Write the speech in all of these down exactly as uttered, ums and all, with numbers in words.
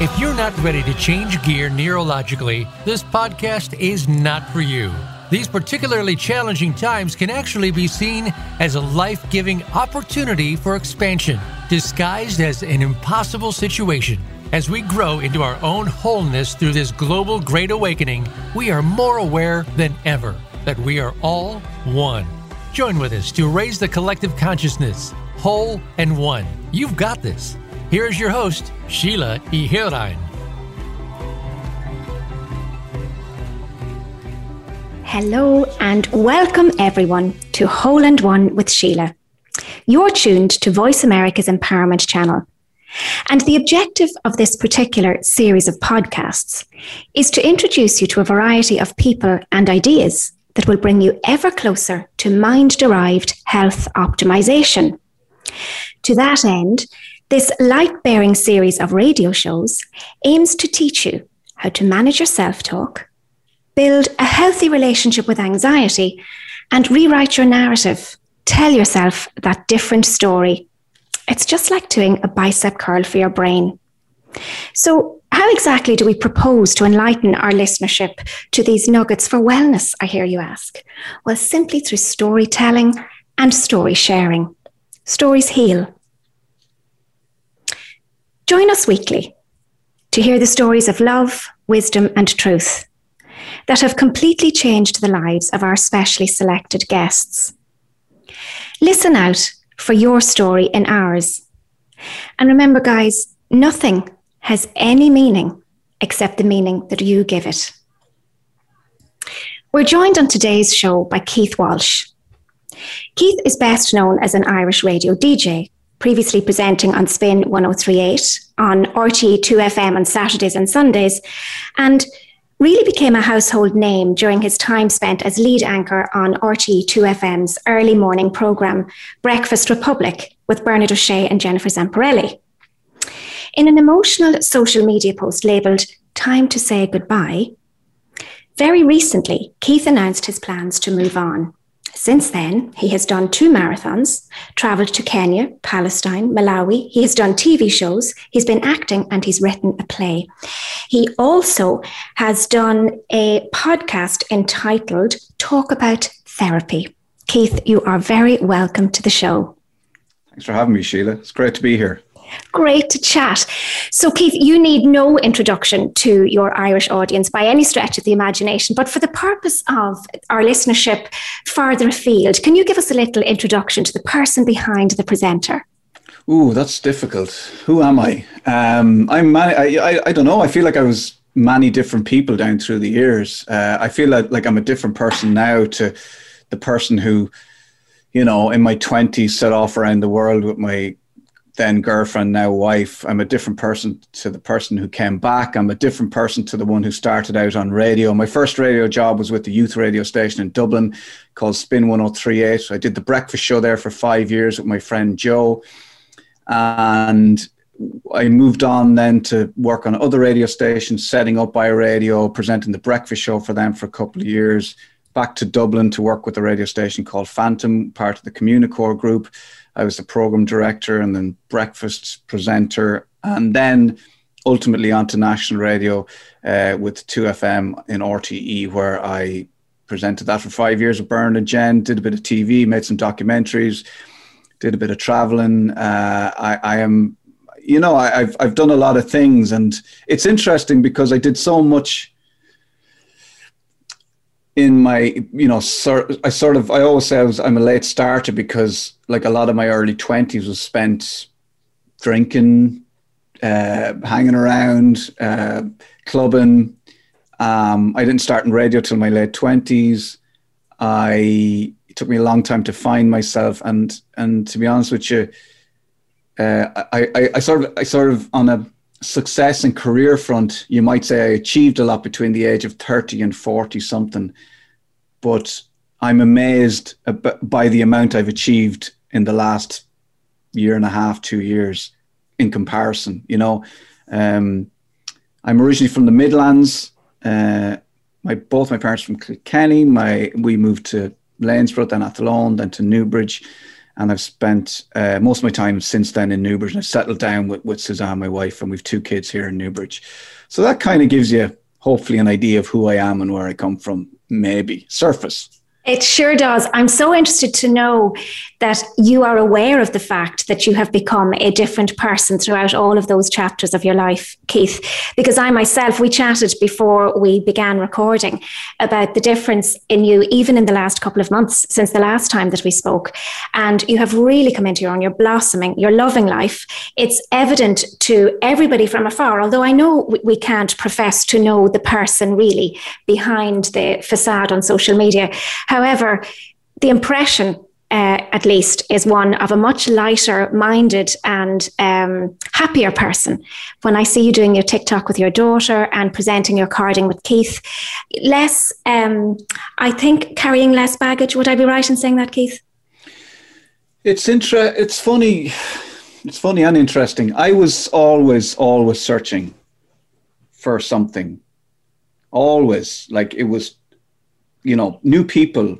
If you're not ready to change gear neurologically, this podcast is not for you. These particularly challenging times can actually be seen as a life-giving opportunity for expansion, disguised as an impossible situation. As we grow into our own wholeness through this global great awakening, we are more aware than ever that we are all one. Join with us to raise the collective consciousness, whole and one. You've got this. Here's your host, Sheila E. Herine. Hello and welcome everyone to Hole in One with Sheila. You're tuned to Voice America's Empowerment Channel. And the objective of this particular series of podcasts is to introduce you to a variety of people and ideas that will bring you ever closer to mind-derived health optimization. To that end, this light-bearing series of radio shows aims to teach you how to manage your self-talk, build a healthy relationship with anxiety, and rewrite your narrative. Tell yourself that different story. It's just like doing a bicep curl for your brain. So how exactly do we propose to enlighten our listenership to these nuggets for wellness, I hear you ask? Well, simply through storytelling and story sharing. Stories heal. Join us weekly to hear the stories of love, wisdom, and truth that have completely changed the lives of our specially selected guests. Listen out for your story in ours. And remember, guys, nothing has any meaning except the meaning that you give it. We're joined on today's show by Keith Walsh. Keith is best known as an Irish radio D J, previously presenting on Spin ten thirty-eight, on R T E two F M on Saturdays and Sundays, and really became a household name during his time spent as lead anchor on R T E two F M's early morning programme, Breakfast Republic, with Bernard O'Shea and Jennifer Zamparelli. In an emotional social media post labelled Time to Say Goodbye, very recently, Keith announced his plans to move on. Since then, he has done two marathons, travelled to Kenya, Palestine, Malawi. He has done T V shows. He's been acting and he's written a play. He also has done a podcast entitled Talk About Therapy. Keith, you are very welcome to the show. Thanks for having me, Sheila. It's great to be here. Great to chat. So, Keith, you need no introduction to your Irish audience by any stretch of the imagination, but for the purpose of our listenership farther afield, can you give us a little introduction to the person behind the presenter? Ooh, that's difficult. Who am I? Um, I'm man- I, I, I don't know. I feel like I was many different people down through the years. Uh, I feel like, like I'm a different person now to the person who, you know, in my twenties set off around the world with my then girlfriend, now wife. I'm a different person to the person who came back. I'm a different person to the one who started out on radio. My first radio job was with the youth radio station in Dublin called Spin ten thirty-eight. I did the breakfast show there for five years with my friend Joe. And I moved on then to work on other radio stations, setting up iRadio, presenting the breakfast show for them for a couple of years. Back to Dublin to work with a radio station called Phantom, part of the Communicore group. I was the program director and then breakfast presenter, and then ultimately onto national radio uh, with two F M in R T E, where I presented that for five years with Bern and Jen, did a bit of T V, made some documentaries, did a bit of traveling. Uh, I, I am, you know, I, I've I've done a lot of things, and it's interesting because I did so much in my, you know, sort, I sort of, I always say I was, I'm a late starter because like a lot of my early twenties was spent drinking, uh, hanging around, uh, clubbing. Um, I didn't start in radio till my late twenties. I, it took me a long time to find myself. And, and to be honest with you, uh, I, I, I sort of, I sort of on a success and career front, you might say I achieved a lot between the age of thirty and forty something, but I'm amazed by the amount I've achieved in the last year and a half, two years in comparison. You know, um, I'm originally from the Midlands. Uh, my both my parents from Kilkenny. My we moved to Lanesborough, then Athlone, then to Newbridge. And I've spent uh, most of my time since then in Newbridge, and I've settled down with, with Suzanne, my wife, and we've two kids here in Newbridge. So that kind of gives you hopefully an idea of who I am and where I come from, maybe surface. It sure does. I'm so interested to know that you are aware of the fact that you have become a different person throughout all of those chapters of your life, Keith, because I myself, we chatted before we began recording about the difference in you, even in the last couple of months since the last time that we spoke. And you have really come into your own, you're blossoming, you're loving life. It's evident to everybody from afar, although I know we can't profess to know the person really behind the facade on social media. However, the impression, uh, at least, is one of a much lighter-minded and um, happier person. When I see you doing your TikTok with your daughter and presenting your Carding with Keith, less, um, I think, carrying less baggage. Would I be right in saying that, Keith? It's intra- It's funny. It's funny and interesting. I was always, always searching for something. Always. Like, it was... you know, new people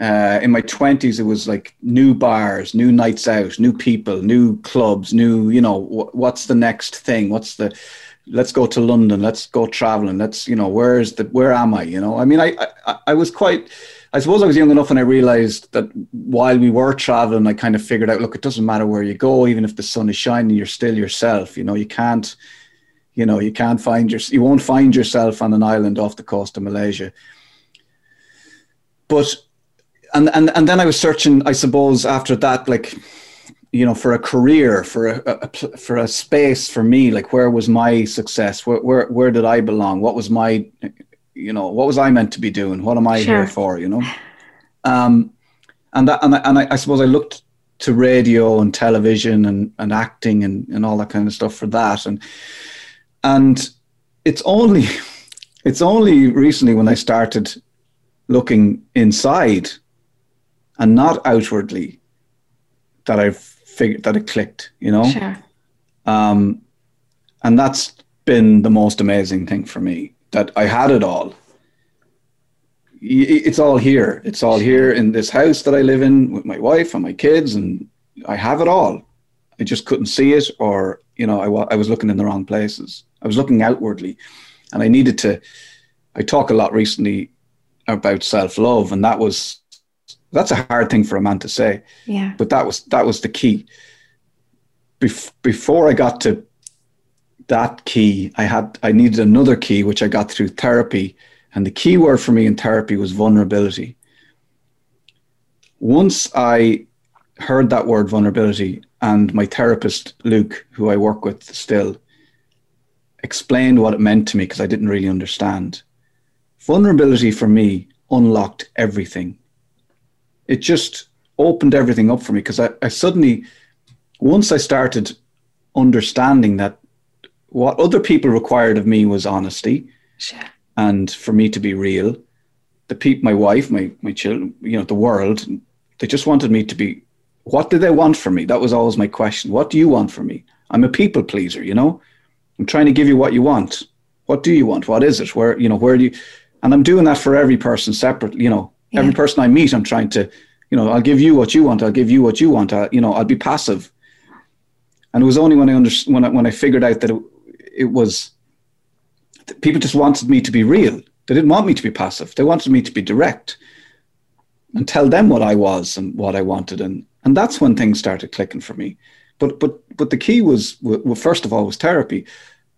uh, in my twenties, it was like new bars, new nights out, new people, new clubs, new, you know, wh- what's the next thing? What's the, let's go to London, let's go traveling. Let's, you know, where's the, where am I? You know, I mean, I, I, I was quite, I suppose I was young enough and I realized that while we were traveling, I kind of figured out, look, it doesn't matter where you go. Even if the sun is shining, you're still yourself. You know, you can't, you know, you can't find your, you won't find yourself on an island off the coast of Malaysia. But, and, and and then I was searching, I suppose, after that, like, you know, for a career, for a, a, a for a space for me, like, where was my success? Where, where where did I belong? What was my, you know, what was I meant to be doing? What am I sure. here for, you know? Um, and that, and, I, and I, I suppose I looked to radio and television and, and acting and, and all that kind of stuff for that. And, and it's only, it's only recently when I started looking inside and not outwardly that I've figured that it clicked, you know? Sure. Um, and that's been the most amazing thing for me, that I had it all. It's all here. It's all here in this house that I live in with my wife and my kids, and I have it all. I just couldn't see it, or, you know, I, I was looking in the wrong places. I was looking outwardly, and I needed to, I talk a lot recently about self-love, and that was that's a hard thing for a man to say, yeah but that was that was the key. Bef- before I got to that key, I had I needed another key, which I got through therapy, and the key word for me in therapy was vulnerability. Once I heard that word vulnerability, and my therapist Luke, who I work with still, explained what it meant to me, because I didn't really understand. Vulnerability for me unlocked everything. It just opened everything up for me, because I, I suddenly, once I started understanding that what other people required of me was honesty, sure. and for me to be real, the people, my wife, my my children, you know, the world, they just wanted me to be, what did they want from me? That was always my question. What do you want from me? I'm a people pleaser, you know? I'm trying to give you what you want. What do you want? What is it? Where, you know, where do you... And I'm doing that for every person separately. You know, yeah. every person I meet, I'm trying to, you know, I'll give you what you want. I'll give you what you want. I, you know, I'll be passive. And it was only when I under, when I, when I figured out that it, it was, that people just wanted me to be real. They didn't want me to be passive. They wanted me to be direct and tell them what I was and what I wanted. And, and that's when things started clicking for me. But, but, but the key was, well, first of all, was therapy.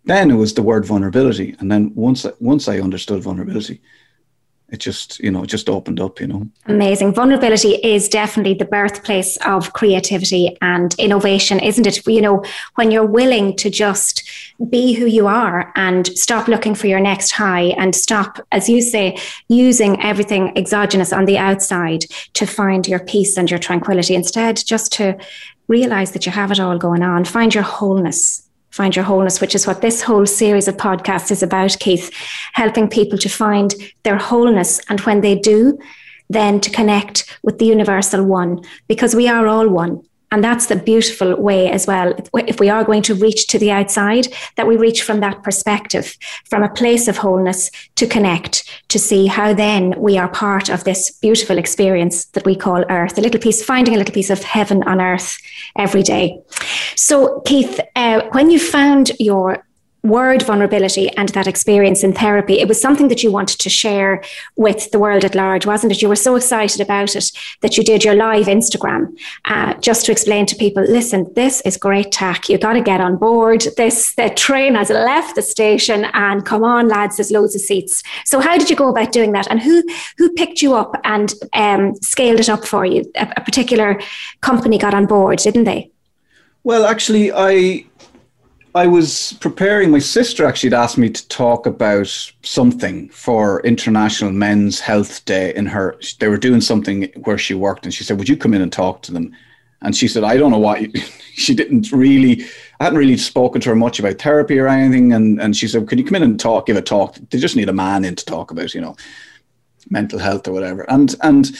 Then it was the word vulnerability. And then once, once I understood vulnerability, it just, you know, it just opened up, you know. Amazing. Vulnerability is definitely the birthplace of creativity and innovation, isn't it? You know, when you're willing to just be who you are and stop looking for your next high, and stop, as you say, using everything exogenous on the outside to find your peace and your tranquility. Instead, just to realize that you have it all going on, find your wholeness. Find your wholeness, which is what this whole series of podcasts is about, Keith, helping people to find their wholeness. And when they do, then to connect with the universal one, because we are all one. And that's the beautiful way as well, if we are going to reach to the outside, that we reach from that perspective, from a place of wholeness, to connect, to see how then we are part of this beautiful experience that we call Earth, a little piece, finding a little piece of heaven on Earth every day. So Keith, uh, when you found your word vulnerability and that experience in therapy, it was something that you wanted to share with the world at large, wasn't it? You were so excited about it that you did your live Instagram uh, just to explain to people, listen, this is great tack. You got to get on board. This, the train has left the station, and come on, lads, there's loads of seats. So how did you go about doing that? And who who picked you up and um, scaled it up for you? A, a particular company got on board, didn't they? Well, actually, I... I was preparing, my sister actually had asked me to talk about something for International Men's Health Day in her, they were doing something where she worked, and she said, would you come in and talk to them? And she said, I don't know why, she didn't really, I hadn't really spoken to her much about therapy or anything. And, and she said, can you come in and talk, give a talk? They just need a man in to talk about, you know, mental health or whatever. And, and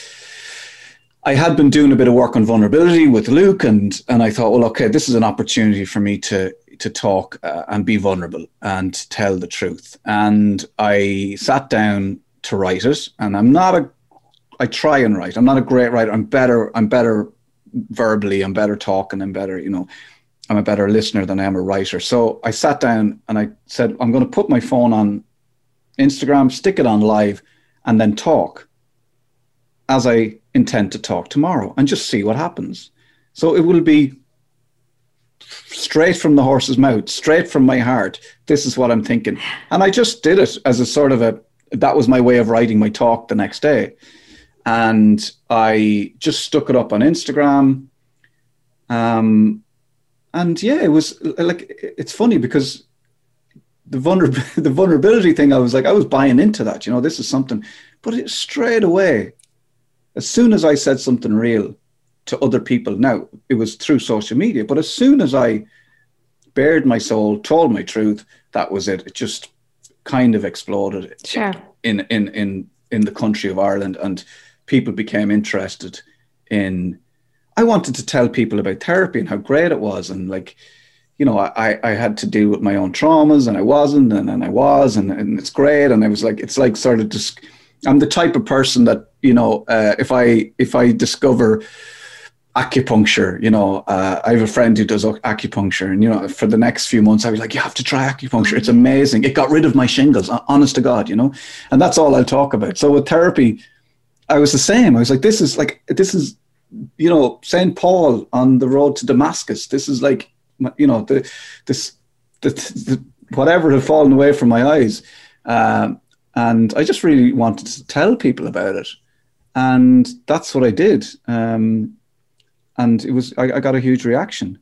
I had been doing a bit of work on vulnerability with Luke, and, and I thought, well, okay, this is an opportunity for me to, to talk uh, and be vulnerable and tell the truth. And I sat down to write it, and I'm not a, I try and write. I'm not a great writer. I'm better, I'm better verbally, I'm better talking, I'm better, you know, I'm a better listener than I am a writer. So I sat down and I said, I'm going to put my phone on Instagram, stick it on live, and then talk as I intend to talk tomorrow, and just see what happens. So it will be straight from the horse's mouth, straight from my heart. This is what I'm thinking. And I just did it as a sort of a, that was my way of writing my talk the next day. And I just stuck it up on Instagram. Um, and yeah, it was like, it's funny because the, vulner- the vulnerability thing, I was like, I was buying into that, you know, this is something, but it straight away, as soon as I said something real to other people. Now, it was through social media, but as soon as I bared my soul, told my truth, that was it. It just kind of exploded sure. in, in, in, in the country of Ireland, and people became interested in, I wanted to tell people about therapy and how great it was. And like, you know, I, I had to deal with my own traumas, and I wasn't, and, and I was, and, and it's great. And I was like, it's like sort of just, I'm the type of person that, you know, uh, if I, if I discover acupuncture, you know, uh, I have a friend who does acupuncture, and, you know, for the next few months I was like, you have to try acupuncture. It's amazing. It got rid of my shingles, honest to God, you know, and that's all I'll talk about. So with therapy, I was the same. I was like, this is like, this is, you know, Saint Paul on the road to Damascus. This is like, you know, the, this, the, the whatever had fallen away from my eyes. Um, and I just really wanted to tell people about it. And that's what I did. Um, And it was, I, I got a huge reaction.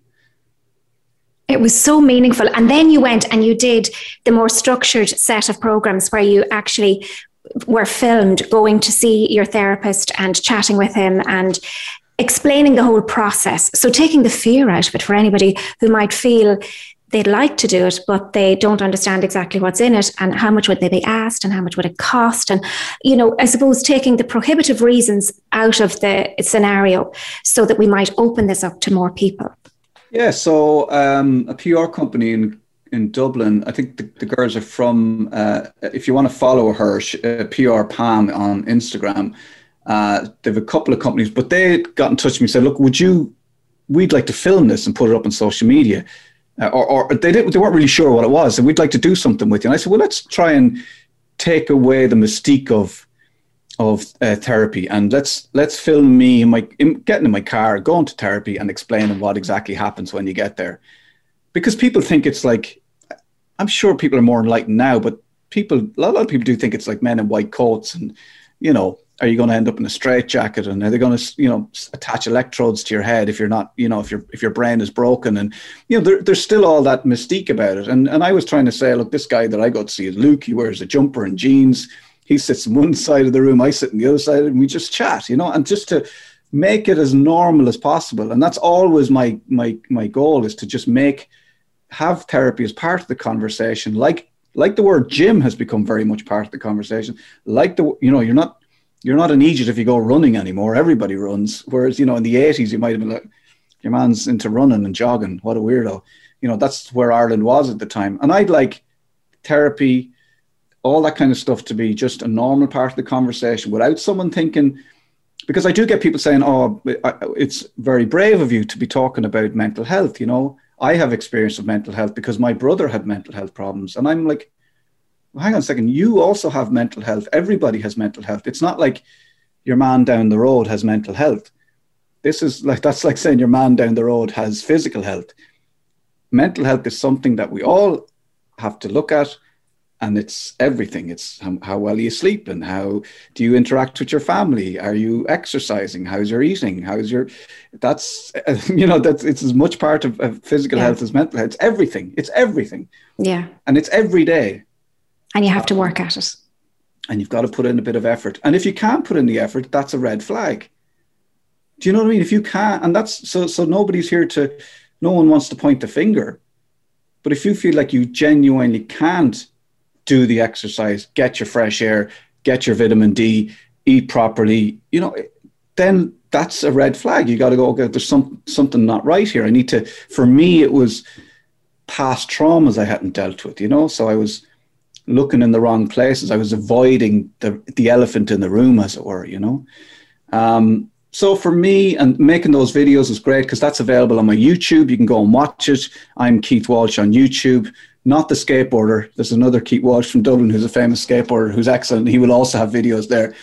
It was so meaningful. And then you went and you did the more structured set of programs where you actually were filmed going to see your therapist and chatting with him and explaining the whole process. So taking the fear out of it for anybody who might feel they'd like to do it, but they don't understand exactly what's in it, and how much would they be asked, and how much would it cost. And, you know, I suppose taking the prohibitive reasons out of the scenario so that we might open this up to more people. Yeah. So um, a P R company in, in Dublin, I think the, the girls are from, uh, if you want to follow her, uh, P R Pam on Instagram, uh, they have a couple of companies, but they got in touch with me and said, look, would you, we'd like to film this and put it up on social media. Uh, or, or they didn't, they weren't really sure what it was, and we'd like to do something with you. And I said, well, let's try and take away the mystique of of uh, therapy, and let's let's film me in my in, getting in my car, going to therapy, and explaining what exactly happens when you get there. Because people think it's like, I'm sure people are more enlightened now, but people a lot of people do think it's like men in white coats, and you know, are you going to end up in a straitjacket, and are they going to, you know, attach electrodes to your head if you're not, you know, if your if your brain is broken, and you know, there, there's still all that mystique about it. And and I was trying to say, look, this guy that I got to see is Luke. He wears a jumper and jeans. He sits on one side of the room, I sit on the other side, and we just chat, you know, and just to make it as normal as possible. And that's always my my my goal, is to just make have therapy as part of the conversation, like like the word gym has become very much part of the conversation. Like the you know, you're not. You're not in Egypt if you go running anymore. Everybody runs. Whereas, you know, in the eighties, you might have been like, your man's into running and jogging. What a weirdo. You know, that's where Ireland was at the time. And I'd like therapy, all that kind of stuff to be just a normal part of the conversation without someone thinking, because I do get people saying, oh, it's very brave of you to be talking about mental health. You know, I have experience of mental health because my brother had mental health problems. And I'm like, well, hang on a second. You also have mental health. Everybody has mental health. It's not like your man down the road has mental health. This is like, that's like saying your man down the road has physical health. Mental health is something that we all have to look at. And it's everything. It's how well you sleep and how do you interact with your family? Are you exercising? How's your eating? How's your, that's, you know, that's, it's as much part of, of physical yeah. health as mental health. It's everything. It's everything. Yeah. And it's every day. And you have to work at it. And you've got to put in a bit of effort. And if you can't put in the effort, that's a red flag. Do you know what I mean? If you can't, and that's, so, so nobody's here to, no one wants to point the finger, but if you feel like you genuinely can't do the exercise, get your fresh air, get your vitamin D, eat properly, you know, then that's a red flag. You got to go, okay, there's some, something not right here. I need to, for me, it was past traumas I hadn't dealt with, you know? So I was looking in the wrong places. I was avoiding the, the elephant in the room, as it were, you know? Um, so for me, and making those videos is great because that's available on my YouTube. You can go and watch it. I'm Keith Walsh on YouTube. Not the skateboarder. There's another Keith Walsh from Dublin who's a famous skateboarder who's excellent. He will also have videos there.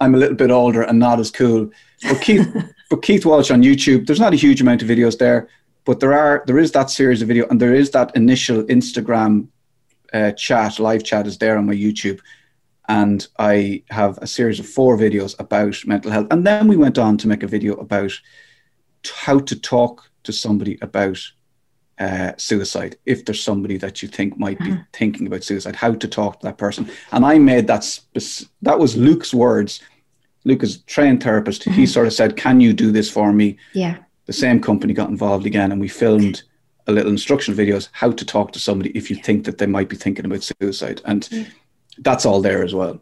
I'm a little bit older and not as cool. But Keith, but Keith Walsh on YouTube, there's not a huge amount of videos there, but there are, there is that series of video, and there is that initial Instagram uh, chat, live chat is there on my YouTube. And I have a series of four videos about mental health. And then we went on to make a video about t- how to talk to somebody about Uh, suicide, if there's somebody that you think might be mm. thinking about suicide, how to talk to that person. And I made that, spe- that was Luke's words. Luke is a trained therapist. Mm-hmm. He sort of said, can you do this for me? Yeah. The same company got involved again, and we filmed a little instructional videos, how to talk to somebody if you yeah. think that they might be thinking about suicide. And yeah. that's all there as well.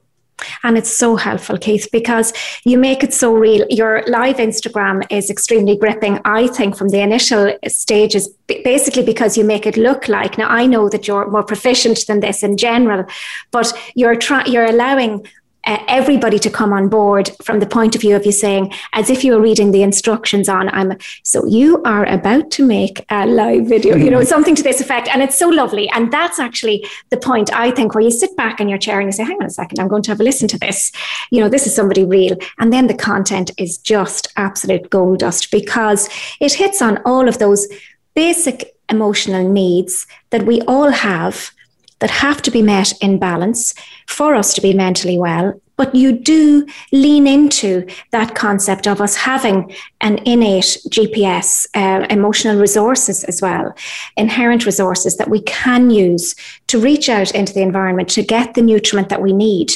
And it's so helpful, Keith, because you make it so real. Your live Instagram is extremely gripping, I think, from the initial stages, basically because you make it look like, now I know that you're more proficient than this in general, but you're try- you're allowing uh, everybody to come on board from the point of view of you saying, as if you were reading the instructions on, I'm so you are about to make a live video, you know, something to this effect. And it's so lovely. And that's actually the point, I think, where you sit back in your chair and you say, hang on a second, I'm going to have a listen to this. You know, this is somebody real. And then the content is just absolute gold dust, because it hits on all of those basic emotional needs that we all have, that have to be met in balance for us to be mentally well. But you do lean into that concept of us having an innate G P S, uh, emotional resources as well, inherent resources that we can use to reach out into the environment to get the nutriment that we need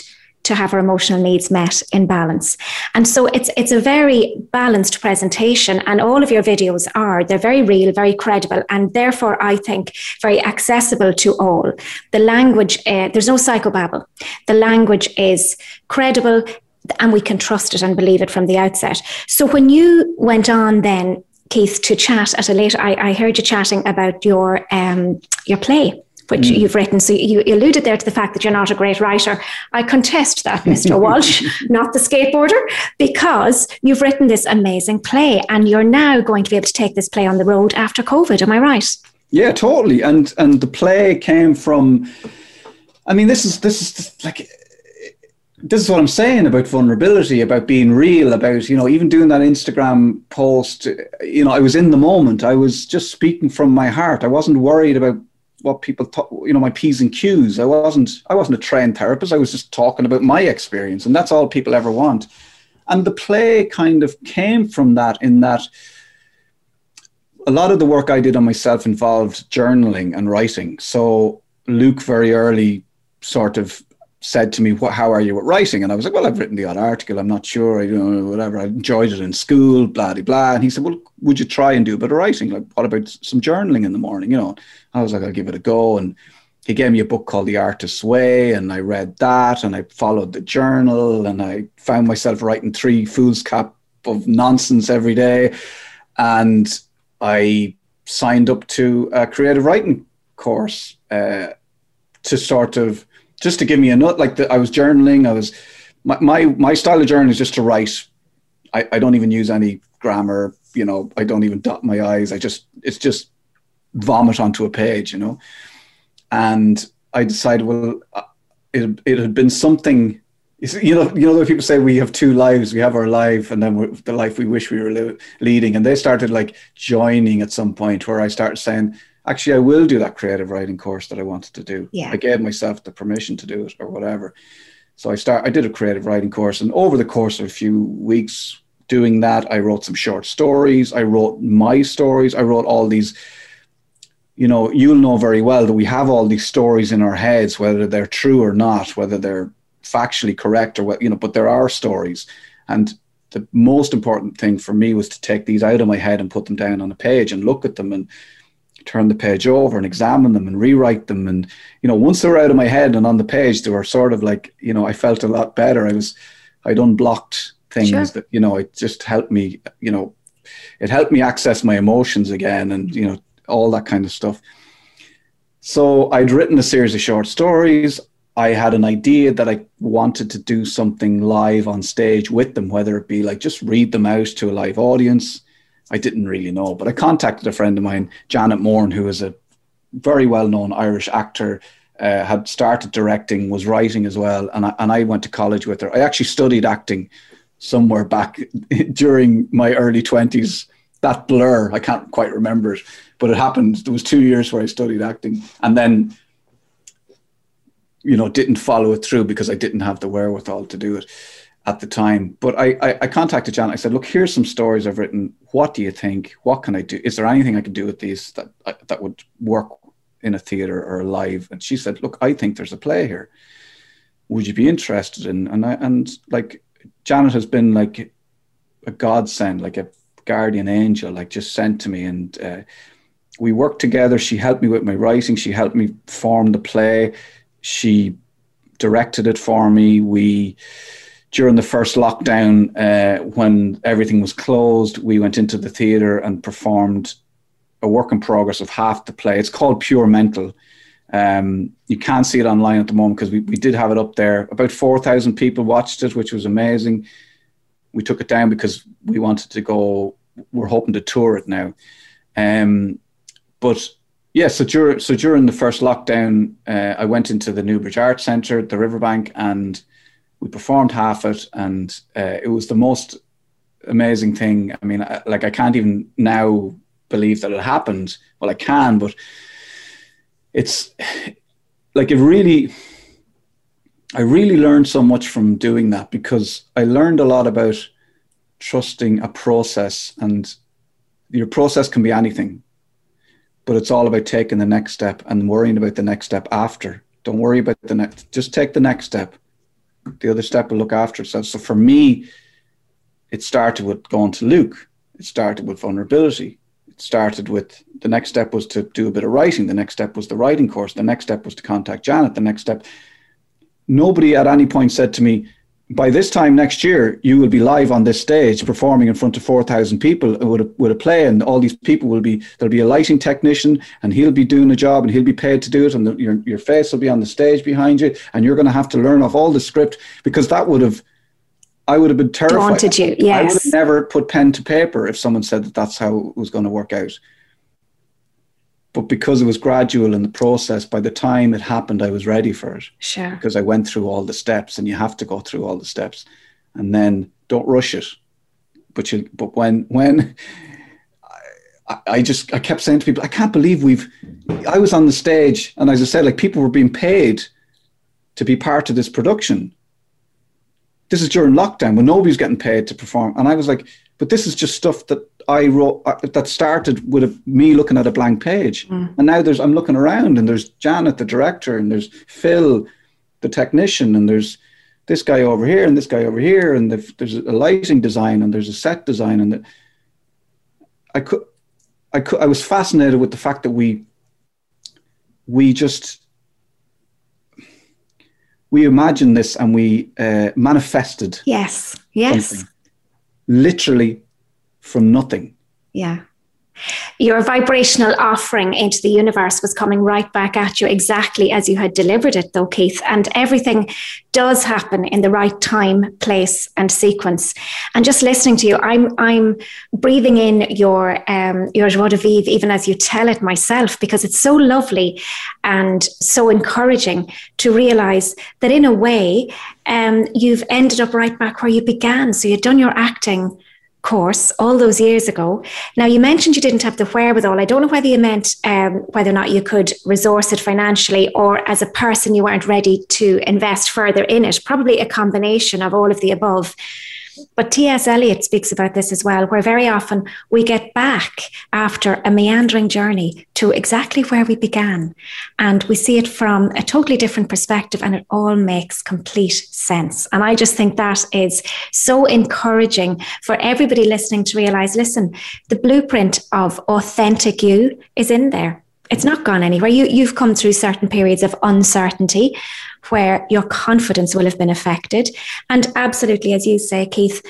to have our emotional needs met in balance. And so it's it's a very balanced presentation, and all of your videos are, they're very real, very credible, and therefore I think very accessible to all. The language, uh, there's no psychobabble. The language is credible and we can trust it and believe it from the outset. So when you went on then, Keith, to chat at a later, I, I heard you chatting about your um, your play, which mm. you've written. So you alluded there to the fact that you're not a great writer. I contest that, Mister Walsh, not the skateboarder, because you've written this amazing play and you're now going to be able to take this play on the road after COVID. Am I right? Yeah, totally. And and the play came from, I mean, this is this is like, this is what I'm saying about vulnerability, about being real, about, you know, even doing that Instagram post, you know, I was in the moment. I was just speaking from my heart. I wasn't worried about what people thought, you know, my P's and Q's. I wasn't, I wasn't a trained therapist. I was just talking about my experience, and that's all people ever want. And the play kind of came from that, in that a lot of the work I did on myself involved journaling and writing. So Luke very early sort of said to me, what, how are you at writing? And I was like, well, I've written the odd article. I'm not sure. I, you know, whatever. I enjoyed it in school, blah, blah, blah. And he said, well, would you try and do a bit of writing? Like, what about some journaling in the morning? You know, I was like, I'll give it a go. And he gave me a book called The Artist's Way. And I read that and I followed the journal, and I found myself writing three foolscap of nonsense every day. And I signed up to a creative writing course uh, to sort of, just to give me a nut, like the, I was journaling, I was, my, my, my style of journaling is just to write. I, I don't even use any grammar, you know, I don't even dot my I's. I just, it's just vomit onto a page, you know. And I decided, well, it, it had been something, you know, you know, people say we have two lives, we have our life and then we're, the life we wish we were li- leading. And they started like joining at some point where I started saying, actually, I will do that creative writing course that I wanted to do. Yeah. I gave myself the permission to do it or whatever. So I start. I did a creative writing course, and over the course of a few weeks doing that, I wrote some short stories. I wrote my stories. I wrote all these, you know, you'll know very well that we have all these stories in our heads, whether they're true or not, whether they're factually correct or what, you know, but there are stories. And the most important thing for me was to take these out of my head and put them down on a page and look at them and turn the page over and examine them and rewrite them. And, you know, once they were out of my head and on the page, they were sort of like, you know, I felt a lot better. I was, I'd unblocked things. Sure. That, you know, it just helped me, you know, it helped me access my emotions again and, you know, all that kind of stuff. So I'd written a series of short stories. I had an idea that I wanted to do something live on stage with them, whether it be like just read them out to a live audience. I didn't really know, but I contacted a friend of mine, Janet Morn, who is a very well-known Irish actor, uh, had started directing, was writing as well, and I, and I went to college with her. I actually studied acting somewhere back during my early twenties. That blur, I can't quite remember it, but it happened. There was two years where I studied acting and then, you know, didn't follow it through because I didn't have the wherewithal to do it at the time. But I, I, I contacted Janet. I said, look, here's some stories I've written. What do you think? What can I do? Is there anything I can do with these that that would work in a theater or live? And she said, look, I think there's a play here. Would you be interested in? And I, and like Janet has been like a godsend, like a guardian angel, like just sent to me. And uh, we worked together. She helped me with my writing. She helped me form the play. She directed it for me. We, during the first lockdown, uh, when everything was closed, we went into the theatre and performed a work in progress of half the play. It's called Pure Mental. Um, you can't see it online at the moment because we, we did have it up there. About four thousand people watched it, which was amazing. We took it down because we wanted to go, we're hoping to tour it now. Um, but yeah, so, dur- so during the first lockdown, uh, I went into the Newbridge Arts Centre, the Riverbank, and we performed half it, and uh, it was the most amazing thing. I mean, I, like I can't even now believe that it happened. Well, I can, but it's like it really, I really learned so much from doing that because I learned a lot about trusting a process, and your process can be anything, but it's all about taking the next step and worrying about the next step after. Don't worry about the next, just take the next step. The other step will look after itself. So for me, it started with going to Luke. It started with vulnerability. It started with the next step was to do a bit of writing. The next step was the writing course. The next step was to contact Janet. The next step. Nobody at any point said to me, by this time next year, you will be live on this stage performing in front of four thousand people with a, with a play, and all these people will be, there'll be a lighting technician and he'll be doing a job and he'll be paid to do it, and the, your your face will be on the stage behind you and you're going to have to learn off all the script, because that would have, I would have been terrified. Wanted you, yes. I would have never put pen to paper if someone said that that's how it was going to work out. But because it was gradual in the process, by the time it happened, I was ready for it. Sure. Because I went through all the steps, and you have to go through all the steps, and then don't rush it. But you, but when, when I, I just, I kept saying to people, I can't believe we've, I was on the stage and as I said, like people were being paid to be part of this production. This is during lockdown when nobody's getting paid to perform. And I was like, but this is just stuff that I wrote, uh, that started with a, me looking at a blank page. Mm. And now there's, I'm looking around and there's Janet, the director, and there's Phil, the technician, and there's this guy over here and this guy over here. And the, there's a lighting design and there's a set design. And the, I could, I could, I was fascinated with the fact that we, we just, we imagined this and we uh, manifested. Yes. Yes. Something, literally from nothing. Yeah. your vibrational offering into the universe was coming right back at you exactly as you had delivered it, though, Keith. And everything does happen in the right time, place, and sequence. And just listening to you, I'm I'm breathing in your um, your joie de vivre even as you tell it myself, because it's so lovely and so encouraging to realize that in a way um, you've ended up right back where you began. So you've done your acting course all those years ago. Now, you mentioned you didn't have the wherewithal. I don't know whether you meant um, whether or not you could resource it financially, or as a person you weren't ready to invest further in it. Probably a combination of all of the above. But T S Eliot speaks about this as well, where very often we get back after a meandering journey to exactly where we began, and we see it from a totally different perspective, and it all makes complete sense. And I just think that is so encouraging for everybody listening to realize, listen, the blueprint of authentic you is in there. It's not gone anywhere. You, you've come through certain periods of uncertainty where your confidence will have been affected. And absolutely, as you say, Keith,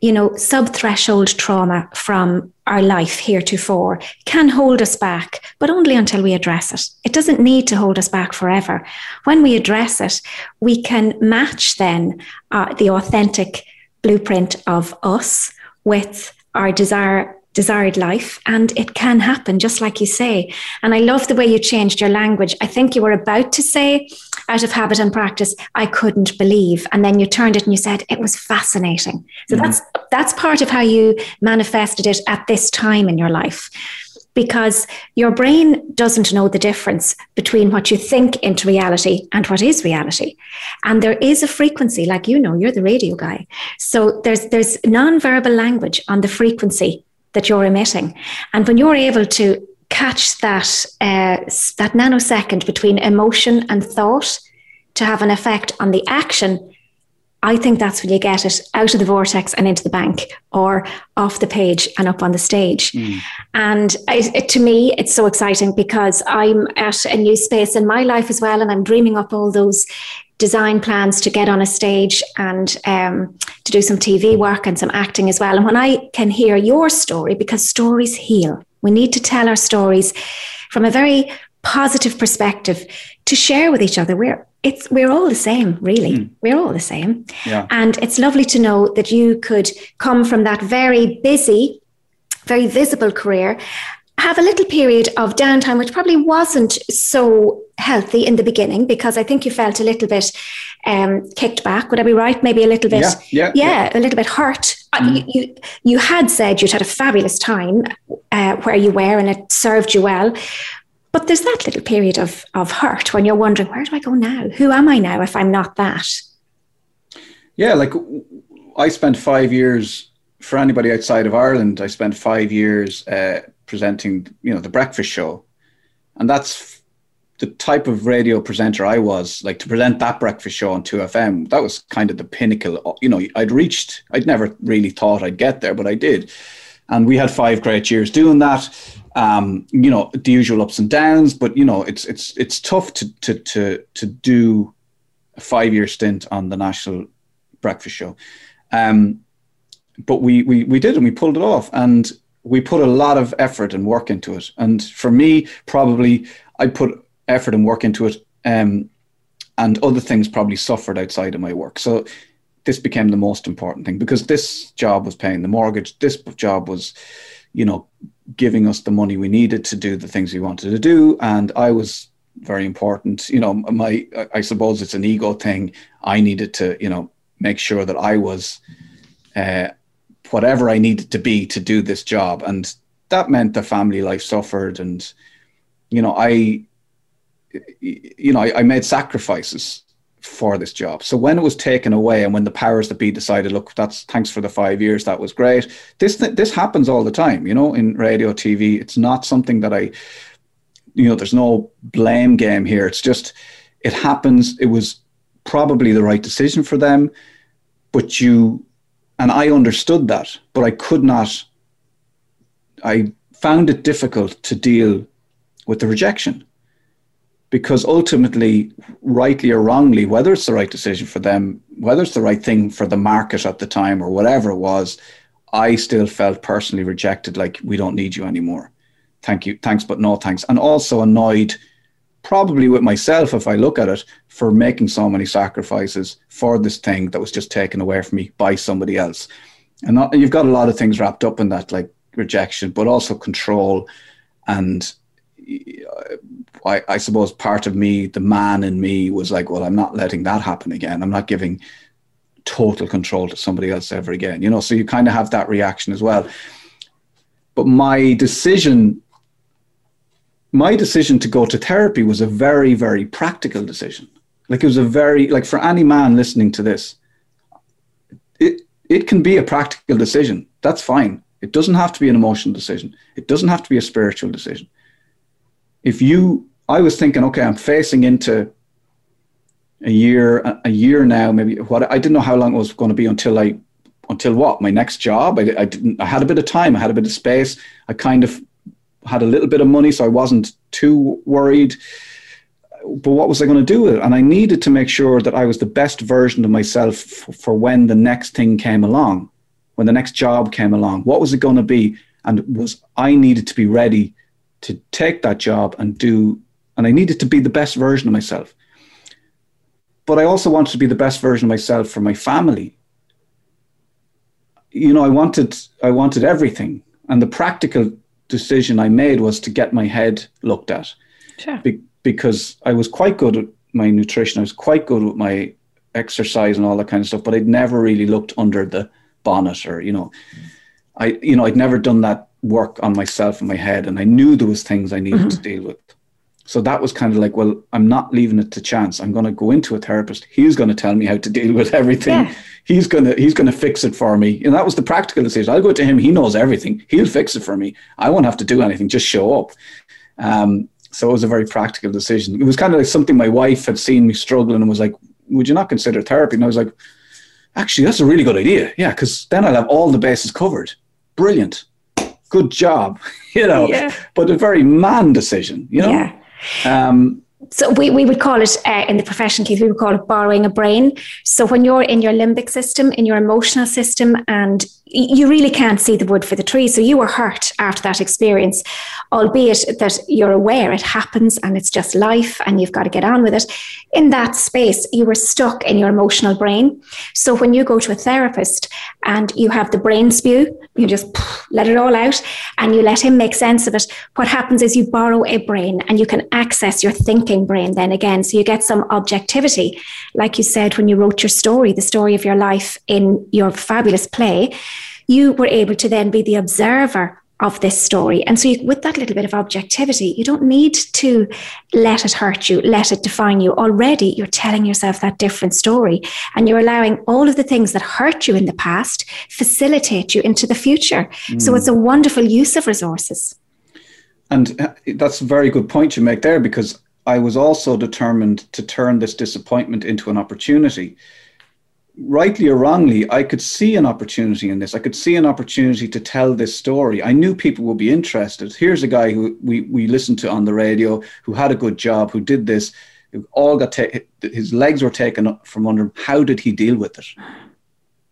you know, sub-threshold trauma from our life heretofore can hold us back, but only until we address it. It doesn't need to hold us back forever. When we address it, we can match then uh, the authentic blueprint of us with our desire desired life, and it can happen, just like you say. And I love the way you changed your language. I think you were about to say, out of habit and practice, I couldn't believe, and then you turned it and you said it was fascinating. So mm-hmm. that's that's part of how you manifested it at this time in your life, because your brain doesn't know the difference between what you think into reality and what is reality. And there is a frequency, like, you know, you're the radio guy, so there's there's non-verbal language on the frequency that you're emitting. And when you're able to catch that uh, that nanosecond between emotion and thought to have an effect on the action, I think that's when you get it out of the vortex and into the bank, or off the page and up on the stage. Mm. And it, it, to me, it's so exciting, because I'm at a new space in my life as well, and I'm dreaming up all those design plans to get on a stage and um, to do some T V work and some acting as well. And when I can hear your story, because stories heal, we need to tell our stories from a very positive perspective to share with each other. We're it's we're all the same, really. Mm. We're all the same. Yeah. And it's lovely to know that you could come from that very busy, very visible career, have a little period of downtime, which probably wasn't so healthy in the beginning, because I think you felt a little bit um, kicked back. Would I be right? Maybe a little bit, yeah, yeah, yeah, yeah. a little bit hurt. Mm. You, you, you had said you'd had a fabulous time uh, where you were, and it served you well. But there's that little period of of hurt when you're wondering, where do I go now? Who am I now if I'm not that? Yeah, like I spent five years, for anybody outside of Ireland, I spent five years uh, presenting, you know, the breakfast show. And that's f- the type of radio presenter I was, like, to present that breakfast show on two F M. That was kind of the pinnacle. You know, I'd reached, I'd never really thought I'd get there, but I did. And we had five great years doing that. Um, you know, the usual ups and downs, but you know, it's, it's, it's tough to, to, to, to do a five year stint on the national breakfast show. Um, but we, we, we did, and we pulled it off, and we put a lot of effort and work into it. And for me, probably I put effort and work into it, um, and other things probably suffered outside of my work. So this became the most important thing, because this job was paying the mortgage. This job was, you know, giving us the money we needed to do the things we wanted to do. And I was very important. You know, my, I suppose it's an ego thing. I needed to, you know, make sure that I was, uh, whatever I needed to be to do this job. And that meant the family life suffered. And, you know, I, you know, I, I made sacrifices for this job. So when it was taken away, and when the powers that be decided, look, that's thanks for the five years. That was great. This, this happens all the time, you know, in radio, T V. It's not something that I, you know, there's no blame game here. It's just, it happens. It was probably the right decision for them, but you, and I understood that, but I could not, I found it difficult to deal with the rejection. Because ultimately, rightly or wrongly, whether it's the right decision for them, whether it's the right thing for the market at the time or whatever it was, I still felt personally rejected, like, we don't need you anymore. thank you, thanks, but no thanks. And also annoyed probably with myself, if I look at it, for making so many sacrifices for this thing that was just taken away from me by somebody else. And not, you've got a lot of things wrapped up in that, like rejection, but also control. And I, I suppose part of me, the man in me, was like, well, I'm not letting that happen again. I'm not giving total control to somebody else ever again. You know, so you kind of have that reaction as well. But my decision, my decision to go to therapy was a very, very practical decision. Like it was a very, like for any man listening to this, it it can be a practical decision. That's fine. It doesn't have to be an emotional decision. It doesn't have to be a spiritual decision. If you, I was thinking, okay, I'm facing into a year, a year now, maybe what, I didn't know how long it was going to be until I, until what, my next job. I, I didn't, I had a bit of time. I had a bit of space. I kind of had a little bit of money, so I wasn't too worried, but what was I going to do with it? And I needed to make sure that I was the best version of myself f- for when the next thing came along, when the next job came along, what was it going to be? And was I needed to be ready to take that job and do, and I needed to be the best version of myself. But I also wanted to be the best version of myself for my family. You know, I wanted, I wanted everything. And the practical decision I made was to get my head looked at. Sure. Be- because I was quite good at my nutrition. I was quite good with my exercise and all that kind of stuff, but I'd never really looked under the bonnet or, you know, mm. I, you know, I'd never done that work on myself in my head, and I knew there was things I needed mm-hmm. to deal with. So that was kind of like, well, I'm not leaving it to chance. I'm going to go into a therapist. He's going to tell me how to deal with everything. Yeah. He's going to, he's going to fix it for me. And that was the practical decision. I'll go to him. He knows everything. He'll fix it for me. I won't have to do anything. Just show up. Um, so it was a very practical decision. It was kind of like something my wife had seen me struggling and was like, would you not consider therapy? And I was like, actually, that's a really good idea. Yeah. Cause then I'll have all the bases covered. Brilliant. Good job, you know, yeah. But a very man decision, you know. Yeah. Um, so we, we would call it, uh, in the profession, Keith, we would call it borrowing a brain. So when you're in your limbic system, in your emotional system, and you really can't see the wood for the tree. So you were hurt after that experience, albeit that you're aware it happens and it's just life and you've got to get on with it. In that space, you were stuck in your emotional brain. So when you go to a therapist and you have the brain spew, you just let it all out and you let him make sense of it. What happens is you borrow a brain and you can access your thinking brain then again. So you get some objectivity. Like you said, when you wrote your story, the story of your life in your fabulous play, you were able to then be the observer of this story. And so you, with that little bit of objectivity, you don't need to let it hurt you, let it define you. Already you're telling yourself that different story, and you're allowing all of the things that hurt you in the past facilitate you into the future. Mm. So it's a wonderful use of resources. And that's a very good point you make there, because I was also determined to turn this disappointment into an opportunity. Rightly or wrongly, I could see an opportunity in this. I could see an opportunity to tell this story. I knew people would be interested. Here's a guy who we, we listened to on the radio, who had a good job, who did this, who all got ta- his legs were taken up from under him. How did he deal with it?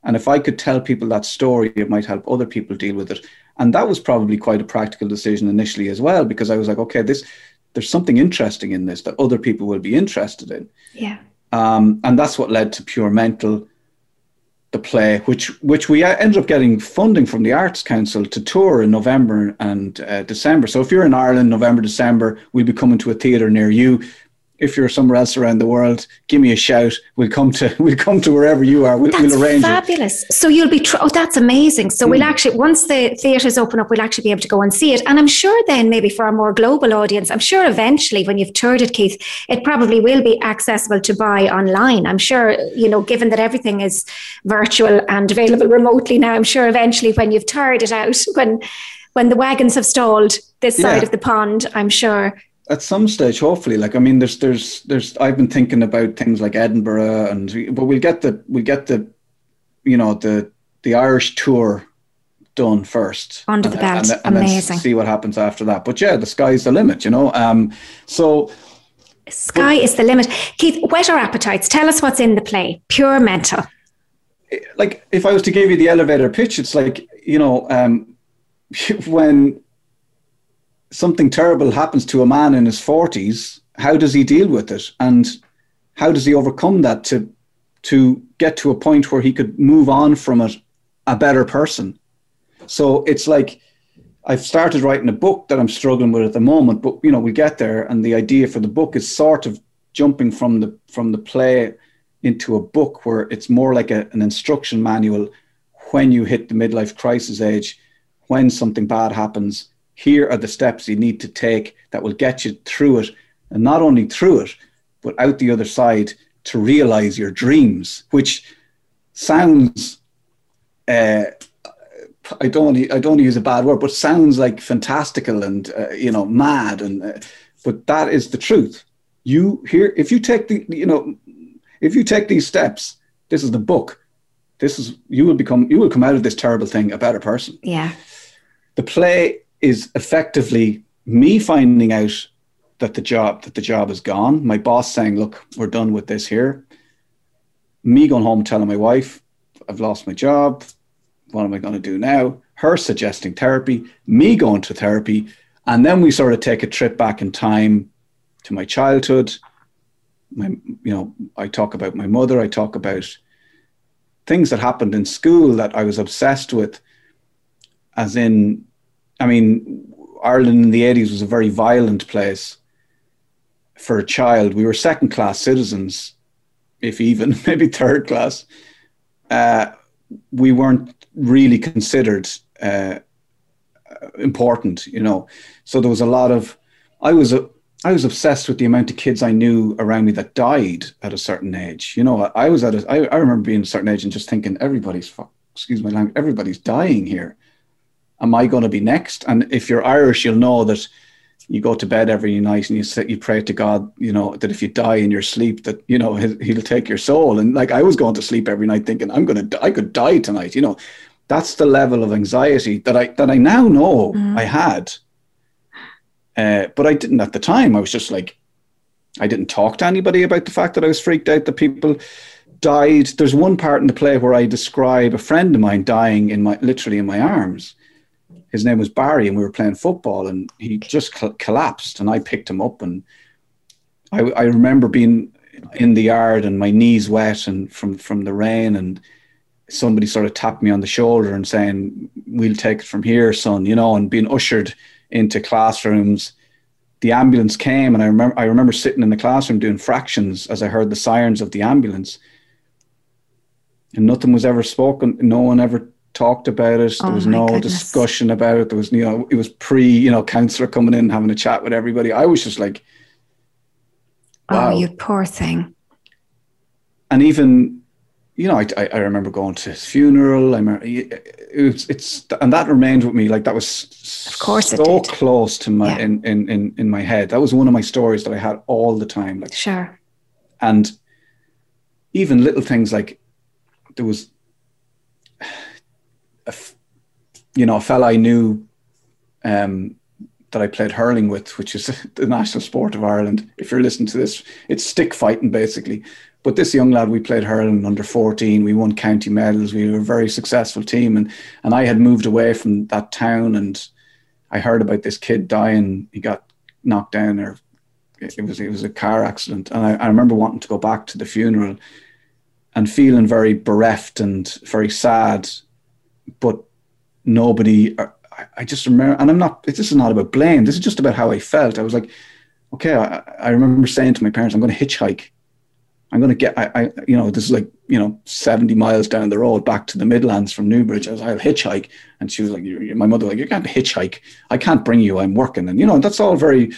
And if I could tell people that story, it might help other people deal with it. And that was probably quite a practical decision initially as well, because I was like, okay, this, there's something interesting in this that other people will be interested in. Yeah. Um, and that's what led to Pure Mental, the play, which which we ended up getting funding from the Arts Council to tour in November and uh, December. So if you're in Ireland, November, December, we'll be coming to a theatre near you. If you're somewhere else around the world, give me a shout. We'll come to we'll come to wherever you are. We'll, that's we'll arrange fabulous. It. Fabulous. So you'll be, tr- oh, that's amazing. So mm. we'll actually, once the theatres open up, we'll actually be able to go and see it. And I'm sure then maybe for a more global audience, I'm sure eventually when you've toured it, Keith, it probably will be accessible to buy online. I'm sure, you know, given that everything is virtual and available remotely now, I'm sure eventually when you've toured it out, when, when the wagons have stalled this yeah. side of the pond, I'm sure... At some stage, hopefully, like, I mean, there's, there's, there's, I've been thinking about things like Edinburgh and, but we'll get the, we'll get the, you know, the, the Irish tour done first. Under the belt. And, and amazing. Then see what happens after that. But yeah, the sky's the limit, you know? Um, so. Sky but, is the limit. Keith, whet our appetites. Tell us what's in the play. Pure Mental. Like, if I was to give you the elevator pitch, it's like, you know, um, when, something terrible happens to a man in his forties, how does he deal with it? And how does he overcome that to to get to a point where he could move on from it a better person? So it's like, I've started writing a book that I'm struggling with at the moment, but, you know, we get there. And the idea for the book is sort of jumping from the from the play into a book where it's more like a, an instruction manual. When you hit the midlife crisis age, when something bad happens, here are the steps you need to take that will get you through it. And not only through it, but out the other side to realize your dreams, which sounds, uh, I don't I don't use a bad word, but sounds like fantastical and, uh, you know, mad. And uh, but that is the truth. You here, if you take the, you know, if you take these steps, this is the book. This is, you will become, you will come out of this terrible thing a better person. Yeah. The play is effectively me finding out that the job, that the job is gone. My boss saying, look, we're done with this here. Me going home, telling my wife, I've lost my job. What am I going to do now? Her suggesting therapy, me going to therapy. And then we sort of take a trip back in time to my childhood. My, you know, I talk about my mother. I talk about things that happened in school that I was obsessed with, as in, I mean, Ireland in the eighties was a very violent place for a child. We were second class citizens, if even, maybe third class. Uh, we weren't really considered uh, important, you know. So there was a lot of, I was a, I was obsessed with the amount of kids I knew around me that died at a certain age. You know, I was at a, I, I remember being a certain age and just thinking, everybody's, excuse my language, everybody's dying here. Am I going to be next? And if you're Irish, you'll know that you go to bed every night and you sit, you pray to God, you know, that if you die in your sleep, that, you know, he'll take your soul. And like, I was going to sleep every night thinking, I'm going to, I could die tonight. You know, that's the level of anxiety that I, that I now know mm. I had. Uh, but I didn't at the time. I was just like, I didn't talk to anybody about the fact that I was freaked out that people died. There's one part in the play where I describe a friend of mine dying in my, literally in my arms. His name was Barry, and we were playing football, and he just co- collapsed, and I picked him up, and I, I remember being in the yard and my knees wet and from, from the rain, and somebody sort of tapped me on the shoulder and saying, we'll take it from here, son, you know, and being ushered into classrooms. The ambulance came, and I remember I remember sitting in the classroom doing fractions as I heard the sirens of the ambulance, and nothing was ever spoken. No one ever talked about it. There oh was no goodness. discussion about it. There was, you know, it was pre, you know, counselor coming in and having a chat with everybody. I was just like, wow. Oh, you poor thing. And even, you know, I, I, I remember going to his funeral. I remember, it's, it's, and that remained with me. Like that was of course so it did. close to my, yeah. in, in, in, in my head. That was one of my stories that I had all the time. Like, sure. And even little things like there was, you know, a fella I knew um, that I played hurling with, which is the national sport of Ireland. If you're listening to this, it's stick fighting basically. But this young lad, we played hurling under fourteen. We won county medals. We were a very successful team. And, and I had moved away from that town, and I heard about this kid dying. He got knocked down, or it was, it was a car accident. And I, I remember wanting to go back to the funeral and feeling very bereft and very sad. But nobody, I just remember, and I'm not, this is not about blame. This is just about how I felt. I was like, okay, I, I remember saying to my parents, I'm going to hitchhike. I'm going to get, I, I, you know, this is like, you know, seventy miles down the road back to the Midlands from Newbridge. I was like, I'll hitchhike. And she was like, my mother was like, you can't hitchhike. I can't bring you. I'm working. And, you know, that's all very,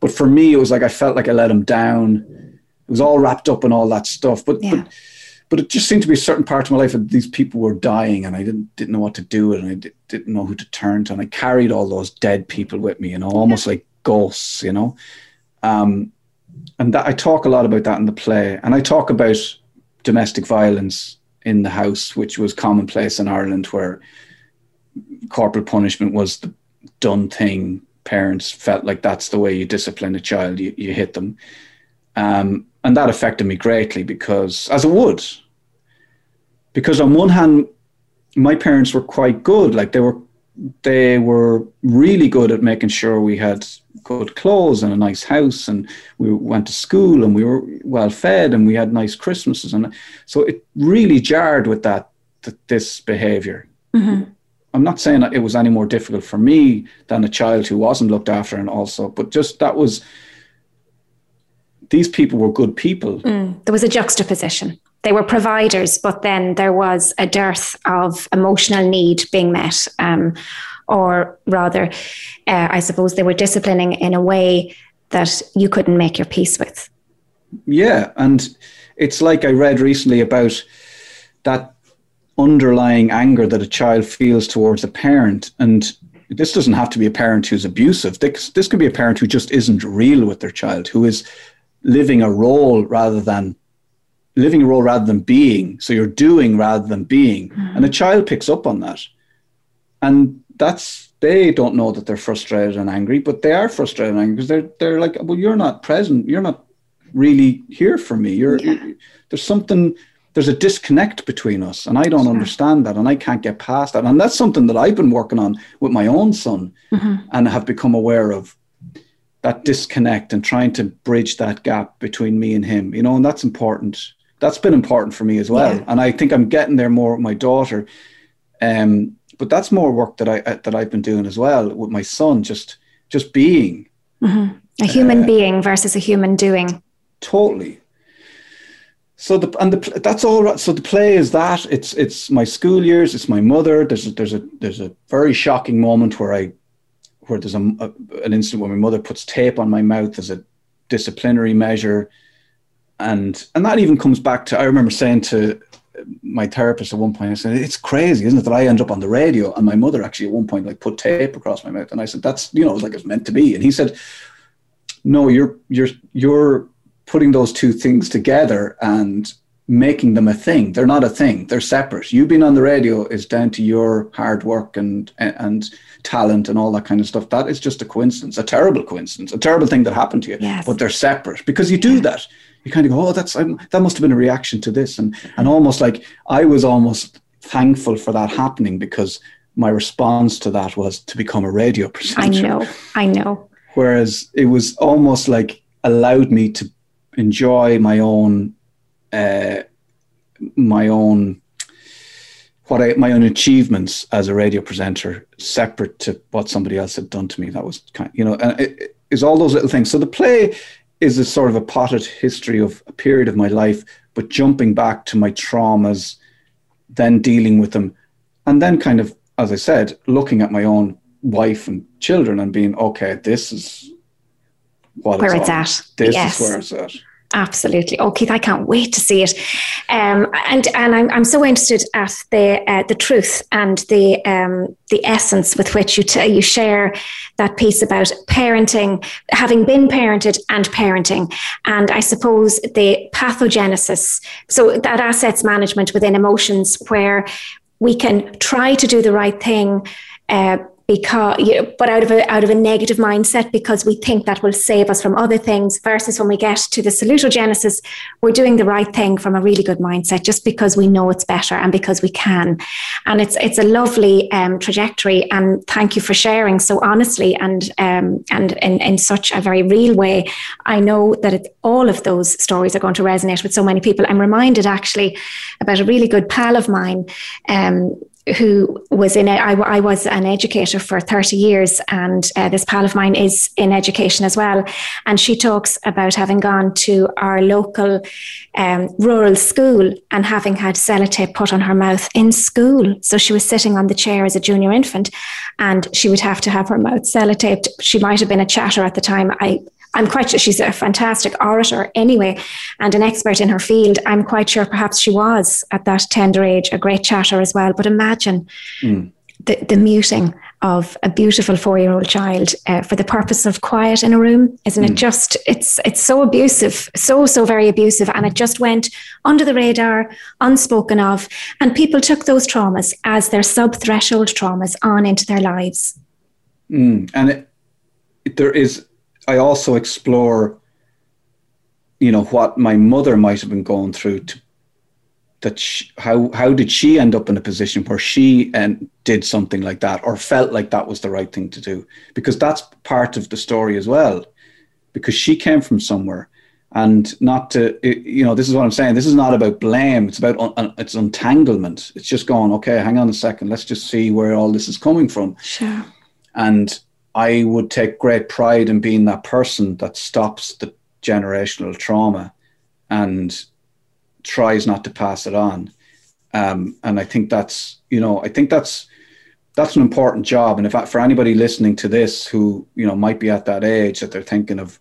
but for me, it was like, I felt like I let him down. It was all wrapped up in all that stuff. But, yeah. but, But it just seemed to be a certain part of my life that these people were dying, and I didn't didn't know what to do with it, and I did, didn't know who to turn to. And I carried all those dead people with me, you know, almost like ghosts, you know. Um, and that, I talk a lot about that in the play. And I talk about domestic violence in the house, which was commonplace in Ireland, where corporal punishment was the done thing. Parents felt like that's the way you discipline a child, you, you hit them. Um And that affected me greatly because, as it would, because on one hand, my parents were quite good. Like they were, they were really good at making sure we had good clothes and a nice house, and we went to school and we were well fed and we had nice Christmases. And so it really jarred with that, that this behavior. Mm-hmm. I'm not saying that it was any more difficult for me than a child who wasn't looked after, and also, but just that was, these people were good people. Mm, there was a juxtaposition. They were providers, but then there was a dearth of emotional need being met. Um, or rather, uh, I suppose they were disciplining in a way that you couldn't make your peace with. Yeah. And it's like I read recently about that underlying anger that a child feels towards a parent. And this doesn't have to be a parent who's abusive. This, this can be a parent who just isn't real with their child, who is living a role rather than living a role rather than being. So you're doing rather than being. Mm. And a child picks up on that. And that's, they don't know that they're frustrated and angry, but they are frustrated and angry because they're, they're like, well, you're not present. You're not really here for me. You're, yeah. you're there's something, there's a disconnect between us, and I don't understand that, and I can't get past that. And that's something that I've been working on with my own son, mm-hmm. and have become aware of that disconnect and trying to bridge that gap between me and him, you know, and that's important. That's been important for me as well. Yeah. And I think I'm getting there more with my daughter. Um, but that's more work that I, that I've been doing as well with my son, just, just being. Mm-hmm. A human uh, being versus a human doing. Totally. So the and the that's all right. So the play is that it's it's my school years, it's my mother. There's a, there's a there's a very shocking moment where I where there's a, a an incident where my mother puts tape on my mouth as a disciplinary measure, and and that even comes back to, I remember saying to my therapist at one point, I said, it's crazy, isn't it, that I end up on the radio, and my mother actually at one point like put tape across my mouth, and I said, that's, you know, like it's meant to be. And he said, no, you're you're you're. putting those two things together and making them a thing. They're not a thing. They're separate. You being on the radio is down to your hard work and, and, and talent and all that kind of stuff. That is just a coincidence, a terrible coincidence, a terrible thing that happened to you, yes. but they're separate because you do yeah. that. You kind of go, oh, that's, I'm, that must've been a reaction to this. And, and almost like, I was almost thankful for that happening, because my response to that was to become a radio presenter. I know, I know. Whereas it was almost like allowed me to enjoy my own, uh, my own, what I, my own achievements as a radio presenter, separate to what somebody else had done to me. That was kind of, you know, and it, it is all those little things. So the play is a sort of a potted history of a period of my life, but jumping back to my traumas, then dealing with them. And then kind of, as I said, looking at my own wife and children and being, okay, this is, What where it's, it's at. This yes. is where it's at. Absolutely. Oh, Keith, I can't wait to see it. Um, and and I'm, I'm so interested at the uh, the truth and the um, the essence with which you t- you share that piece about parenting, having been parented and parenting. And I suppose the pathogenesis, so that assets management within emotions, where we can try to do the right thing, uh, Because, you know, but out of a out of a negative mindset, because we think that will save us from other things, versus when we get to the salutogenesis, we're doing the right thing from a really good mindset, just because we know it's better and because we can. And it's it's a lovely um, trajectory. And thank you for sharing so honestly and um, and in, in such a very real way. I know that it, all of those stories are going to resonate with so many people. I'm reminded actually about a really good pal of mine. Um, who was in, I, I was an educator for thirty years, and uh, this pal of mine is in education as well. And she talks about having gone to our local um, rural school and having had sellotape put on her mouth in school. So she was sitting on the chair as a junior infant, and she would have to have her mouth sellotaped. She might have been a chatter at the time. I I'm quite sure she's a fantastic orator anyway, and an expert in her field. I'm quite sure perhaps she was at that tender age a great chatter as well. But imagine mm. the, the muting of a beautiful four-year-old child uh, for the purpose of quiet in a room. Isn't mm. it just, it's it's so abusive, so, so very abusive. And it just went under the radar, unspoken of. And people took those traumas as their sub-threshold traumas on into their lives. Mm. And it, it, there is... I also explore, you know, what my mother might have been going through to that she, how how did she end up in a position where she and did something like that, or felt like that was the right thing to do? Because that's part of the story as well, because she came from somewhere. And not to, you know, this is what I'm saying. This is not about blame. It's about, un, it's untanglement. It's just going, okay, hang on a second. Let's just see where all this is coming from. Sure. And I would take great pride in being that person that stops the generational trauma and tries not to pass it on. Um, and I think that's, you know, I think that's, that's an important job. And if I, for anybody listening to this who, you know, might be at that age that they're thinking of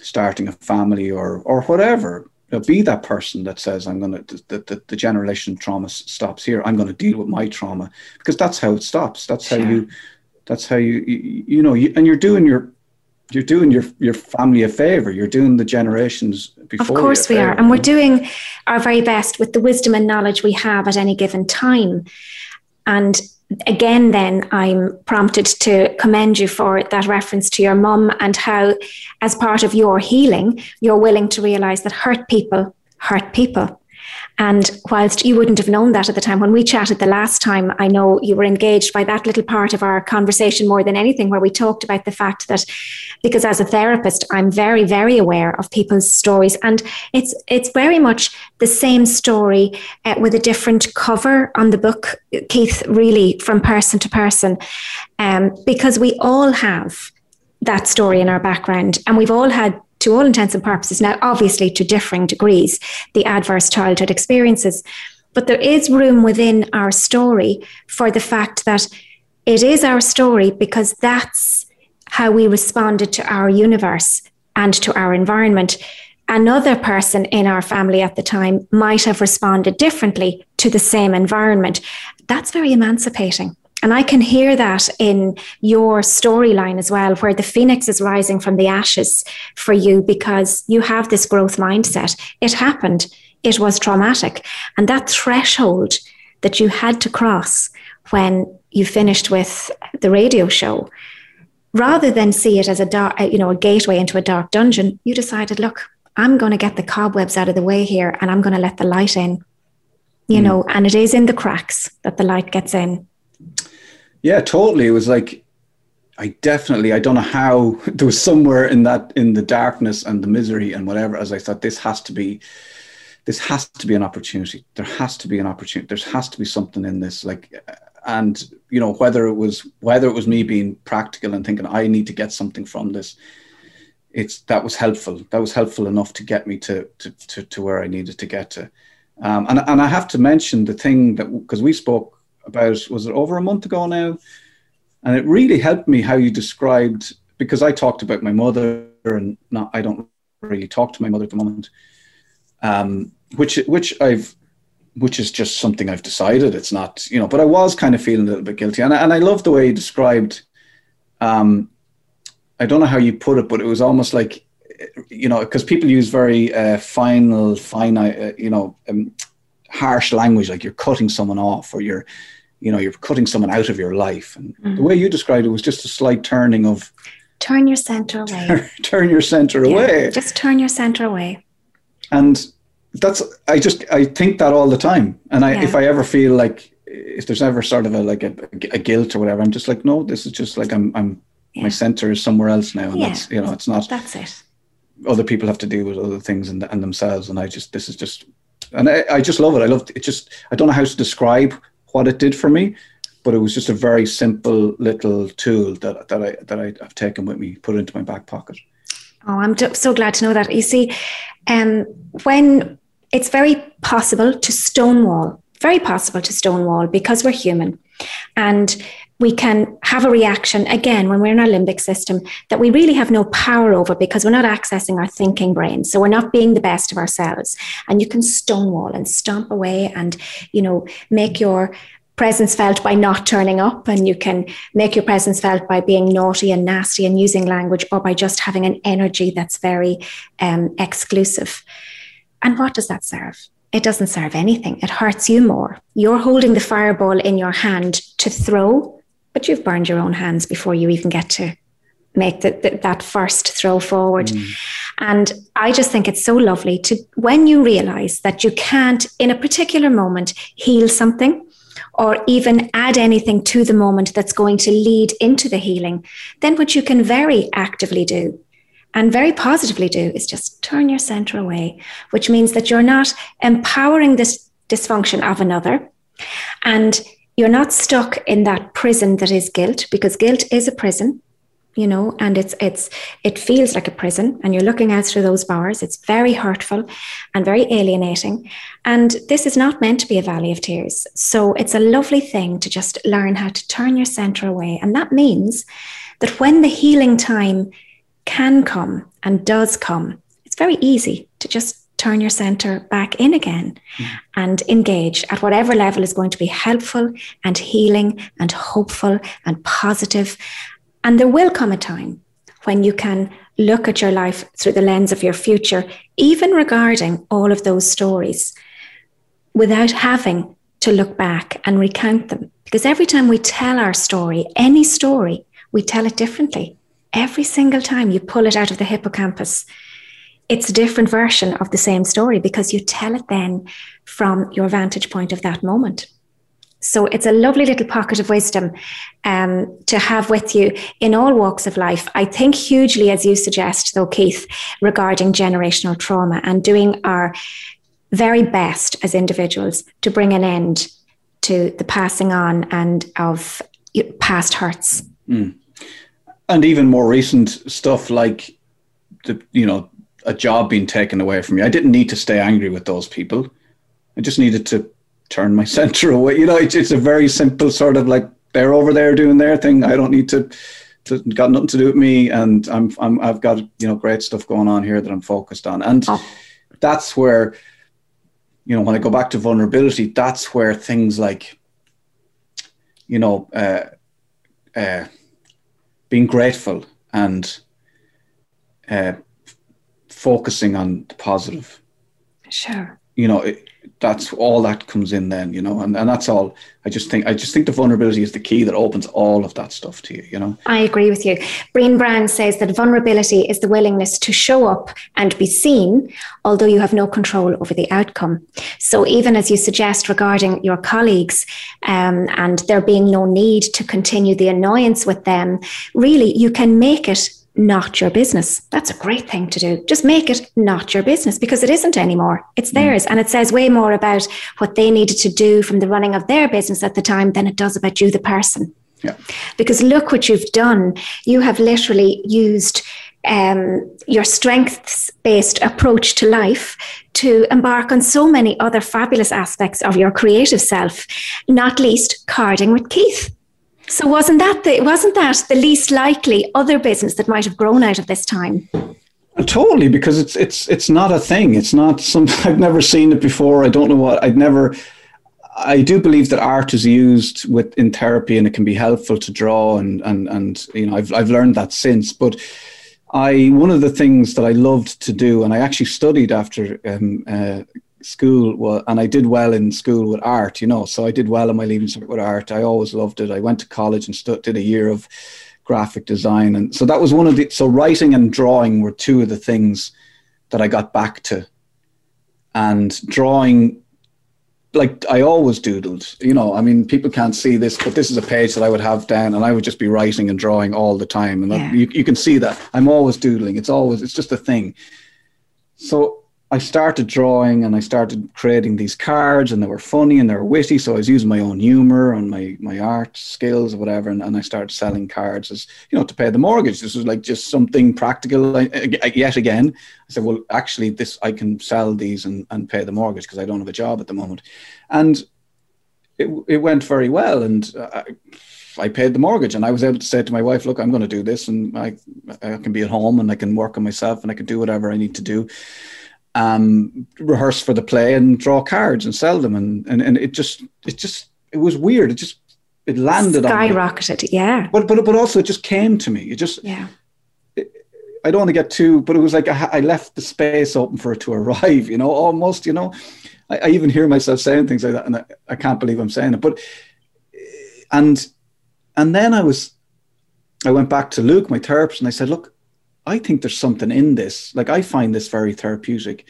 starting a family or or whatever, you know, be that person that says, I'm going to, the, the, the generational trauma stops here. I'm going to deal with my trauma, because that's how it stops. That's how yeah. you, that's how you, you, you know, you, and you're doing your, you're doing your, your family a favor. You're doing the generations before. Of course we favor. are. And we're doing our very best with the wisdom and knowledge we have at any given time. And again, then I'm prompted to commend you for that reference to your mum, and how, as part of your healing, you're willing to realise that hurt people hurt people. And whilst you wouldn't have known that at the time, when we chatted the last time, I know you were engaged by that little part of our conversation more than anything, where we talked about the fact that, because as a therapist, I'm very, very aware of people's stories. And it's it's very much the same story uh, with a different cover on the book, Keith, really, from person to person, um, because we all have that story in our background, and we've all had, to all intents and purposes, now obviously to differing degrees, the adverse childhood experiences. But there is room within our story for the fact that it is our story, because that's how we responded to our universe and to our environment. Another person in our family at the time might have responded differently to the same environment. That's very emancipating. And I can hear that in your storyline as well, where the phoenix is rising from the ashes for you, because you have this growth mindset. It happened. It was traumatic. And that threshold that you had to cross when you finished with the radio show, rather than see it as a dark, you know, a gateway into a dark dungeon, you decided, look, I'm going to get the cobwebs out of the way here, and I'm going to let the light in, you mm. know, and it is in the cracks that the light gets in. Yeah, totally. It was like, I definitely, I don't know how, there was somewhere in that, in the darkness and the misery and whatever, as I thought, this has to be, this has to be an opportunity. There has to be an opportunity. There has to be something in this. Like, and you know, whether it was, whether it was me being practical and thinking, I need to get something from this, it's, that was helpful. That was helpful enough to get me to, to, to, to where I needed to get to. Um, and, and I have to mention the thing that, because we spoke about, was it over a month ago now? And it really helped me how you described, because I talked about my mother, and not, I don't really talk to my mother at the moment, um, which which I've, which is just something I've decided. It's not, you know, but I was kind of feeling a little bit guilty. And I, and I love the way you described, um, I don't know how you put it, but it was almost like, you know, because people use very uh, final, finite, uh, you know, um, harsh language, like you're cutting someone off, or you're, you know, you're cutting someone out of your life. And mm. the way you described it was just a slight turning of... Turn your center away. Turn, turn your center yeah, away. Just turn your center away. And that's, I just, I think that all the time. And I, yeah. if I ever feel like, if there's ever sort of a, like a, a guilt or whatever, I'm just like, no, this is just like, I'm, I'm yeah. my center is somewhere else now. And yeah. that's, you know, it's not... That's it. Other people have to deal with other things and, and themselves. And I just, this is just... And I, I just love it. I loved it. Just, I don't know how to describe what it did for me, but it was just a very simple little tool that that I that I have taken with me, put it into my back pocket. Oh, I'm so glad to know that. You see, um, when it's very possible to stonewall, very possible to stonewall, because we're human, and we can have a reaction, again, when we're in our limbic system, that we really have no power over, because we're not accessing our thinking brain. So we're not being the best of ourselves. And you can stonewall and stomp away and, you know, make your presence felt by not turning up. And you can make your presence felt by being naughty and nasty and using language, or by just having an energy that's very um, exclusive. And what does that serve? It doesn't serve anything. It hurts you more. You're holding the fireball in your hand to throw, but you've burned your own hands before you even get to make the, the, that first throw forward. Mm. And I just think it's so lovely to, when you realize that you can't in a particular moment heal something or even add anything to the moment that's going to lead into the healing, then what you can very actively do and very positively do is just turn your center away, which means that you're not empowering this dysfunction of another, and you're not stuck in that prison that is guilt, because guilt is a prison, you know, and it's it's it feels like a prison, and you're looking out through those bars. It's very hurtful and very alienating. And this is not meant to be a valley of tears. So it's a lovely thing to just learn how to turn your center away. And that means that when the healing time can come and does come, it's very easy to just turn your center back in again mm. and engage at whatever level is going to be helpful and healing and hopeful and positive. And there will come a time when you can look at your life through the lens of your future, even regarding all of those stories, without having to look back and recount them. Because every time we tell our story, any story, we tell it differently. Every single time you pull it out of the hippocampus, it's a different version of the same story, because you tell it then from your vantage point of that moment. So it's a lovely little pocket of wisdom um, to have with you in all walks of life. I think hugely, as you suggest, though, Keith, regarding generational trauma and doing our very best as individuals to bring an end to the passing on and of past hurts. Mm. And even more recent stuff like, the you know, a job being taken away from you. I didn't need to stay angry with those people. I just needed to turn my center away. You know, it's, it's a very simple sort of like, they're over there doing their thing. I don't need to, to got nothing to do with me. And I'm, I'm, I've got, you know, great stuff going on here that I'm focused on. And oh. that's where, you know, when I go back to vulnerability, that's where things like, you know, uh, uh, being grateful and, uh, focusing on the positive. Sure. You know, it, that's all that comes in then, you know, and, and that's all. I just think I just think the vulnerability is the key that opens all of that stuff to you, you know. I agree with you. Brene Brown says that vulnerability is the willingness to show up and be seen, although you have no control over the outcome. So even as you suggest regarding your colleagues um, and there being no need to continue the annoyance with them, really you can make it not your business. That's a great thing to do. Just make it not your business, because it isn't anymore. It's theirs. Mm. And it says way more about what they needed to do from the running of their business at the time than it does about you, the person. Yeah. Because look what you've done. You have literally used um, your strengths-based approach to life to embark on so many other fabulous aspects of your creative self, not least Carding with Keith. So wasn't that the wasn't that the least likely other business that might have grown out of this time? Totally, because it's it's it's not a thing. It's not some. I've never seen it before. I don't know what. I'd never. I do believe that art is used with in therapy, and it can be helpful to draw. And and and you know, I've I've learned that since. But I one of the things that I loved to do, and I actually studied after um, uh, school, well, and I did well in school with art, you know, so I did well in my leaving cert with art. I always loved it. I went to college and stu- did a year of graphic design. And so that was one of the, so writing and drawing were two of the things that I got back to. And drawing, like I always doodled, you know, I mean, people can't see this, but this is a page that I would have down and I would just be writing and drawing all the time. And yeah. that, you, you can see that I'm always doodling. It's always, it's just a thing. So I started drawing and I started creating these cards, and they were funny and they were witty. So I was using my own humor and my, my art skills or whatever. And, and I started selling cards as, you know, to pay the mortgage. This was like just something practical. I, I, yet again, I said, well, actually this, I can sell these and, and pay the mortgage because I don't have a job at the moment. And it it went very well. And I, I paid the mortgage, and I was able to say to my wife, look, I'm going to do this, and I, I can be at home and I can work on myself and I can do whatever I need to do. Um, rehearse for the play and draw cards and sell them, and, and and it just it just it was weird. It just it landed skyrocketed, on me. yeah. But but but also it just came to me. It just yeah. It, I don't want to get too, but it was like I, I left the space open for it to arrive. You know, almost. You know, I, I even hear myself saying things like that, and I, I can't believe I'm saying it. But and and then I was I went back to Luke, my therapist, and I said, look, I think there's something in this. Like, I find this very therapeutic.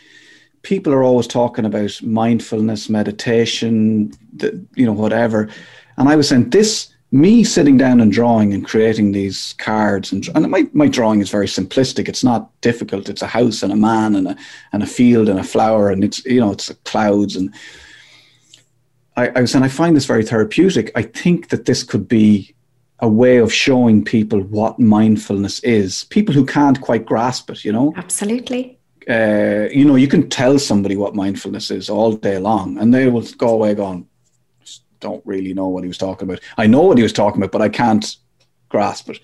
People are always talking about mindfulness, meditation, the, you know, whatever. And I was saying this, me sitting down and drawing and creating these cards, and, and my, my drawing is very simplistic. It's not difficult. It's a house and a man and a, and a field and a flower, and it's, you know, it's clouds. And I, I was saying, I find this very therapeutic. I think that this could be a way of showing people what mindfulness is. People who can't quite grasp it, you know? Absolutely. Uh, you know, you can tell somebody what mindfulness is all day long, and they will go away going, don't really know what he was talking about. I know what he was talking about, but I can't grasp it.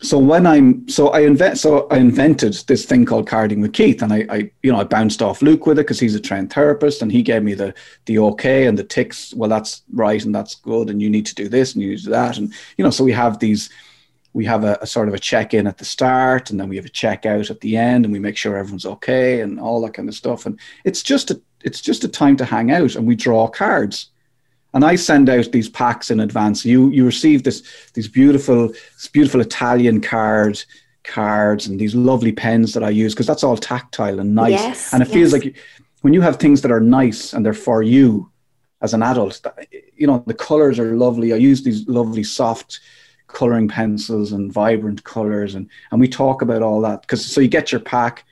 So when I'm, so I invent, so I invented this thing called Carding with Keith, and I, I you know, I bounced off Luke with it because he's a trained therapist, and he gave me the the okay and the ticks. Well, that's right, and that's good, and you need to do this, and you need to do that, and you know. So we have these. We have a, a sort of a check-in at the start, and then we have a check-out at the end, and we make sure everyone's okay and all that kind of stuff. And it's just a, it's just a time to hang out, and we draw cards. And I send out these packs in advance. You you receive this these beautiful this beautiful Italian card cards and these lovely pens that I use, because that's all tactile and nice. Yes, and it yes. feels like when you have things that are nice and they're for you as an adult, you know, the colors are lovely. I use these lovely soft coloring pencils and vibrant colors, and and we talk about all that, because so you get your pack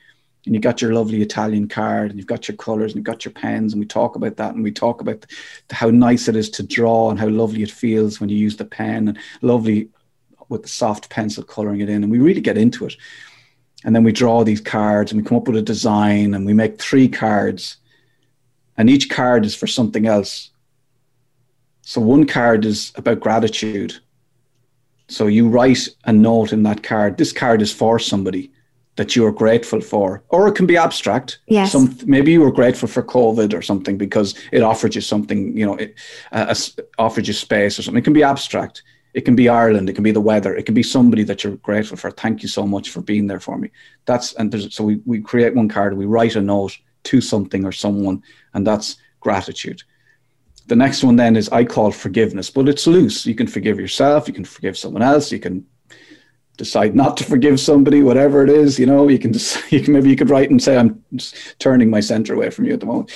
and you got your lovely Italian card and you've got your colors and you've got your pens, and we talk about that, and we talk about the, how nice it is to draw and how lovely it feels when you use the pen, and lovely with the soft pencil coloring it in, and we really get into it. And then we draw these cards and we come up with a design, and we make three cards, and each card is for something else. So one card is about gratitude. So you write a note in that card. This card is for somebody that you are grateful for, or it can be abstract. Yes. Some, maybe you were grateful for COVID or something because it offered you something, you know, it uh, offered you space or something. It can be abstract. It can be Ireland. It can be the weather. It can be somebody that you're grateful for. Thank you so much for being there for me. That's and there's, so we, we create one card. We write a note to something or someone, and that's gratitude. The next one then is I call forgiveness, but it's loose. You can forgive yourself. You can forgive someone else. You can decide not to forgive somebody, whatever it is. You know, you can, just, you can maybe you could write and say, I'm just turning my center away from you at the moment.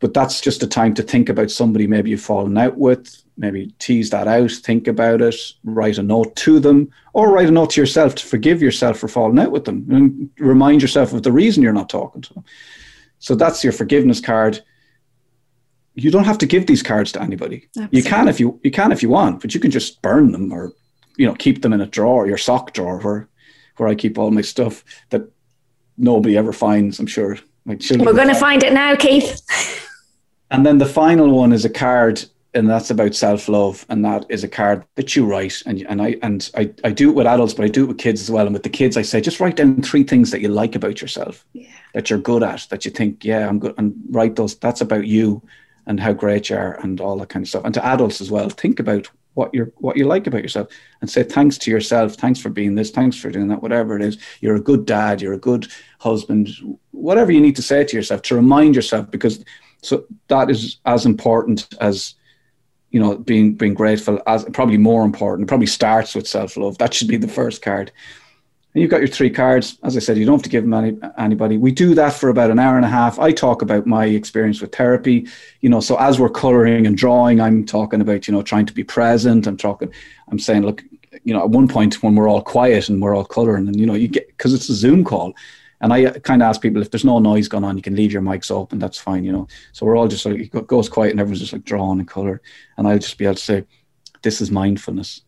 But that's just a time to think about somebody maybe you've fallen out with, maybe tease that out, think about it, write a note to them, or write a note to yourself to forgive yourself for falling out with them, and remind yourself of the reason you're not talking to them. So that's your forgiveness card. You don't have to give these cards to anybody. Absolutely. You can if you you can if you want, but you can just burn them, or you know, keep them in a drawer, your sock drawer, where where I keep all my stuff that nobody ever finds. I'm sure my children. We're going to find it now, Keith. And then the final one is a card, and that's about self-love, and that is a card that you write, and and I and I I do it with adults, but I do it with kids as well. And with the kids, I say just write down three things that you like about yourself, yeah. that you're good at, that you think, yeah, I'm good, and write those. That's about you. And how great you are, and all that kind of stuff. And to adults as well, think about what you're, what you like about yourself, and say thanks to yourself, thanks for being this, thanks for doing that, whatever it is. You're a good dad, you're a good husband, whatever you need to say to yourself to remind yourself, because so that is as important as, you know, being being grateful, as probably more important. It probably starts with self-love. That should be the first card. And you've got your three cards. As I said, you don't have to give them any, anybody. We do that for about an hour and a half. I talk about my experience with therapy, you know, so as we're coloring and drawing, I'm talking about, you know, trying to be present. I'm talking, I'm saying, look, you know, at one point when we're all quiet and we're all coloring, and, you know, you get, because it's a Zoom call. And I kind of ask people, if there's no noise going on, you can leave your mics open. That's fine, you know. So we're all just like, it goes quiet and everyone's just like drawing and color. And I'll just be able to say, this is mindfulness.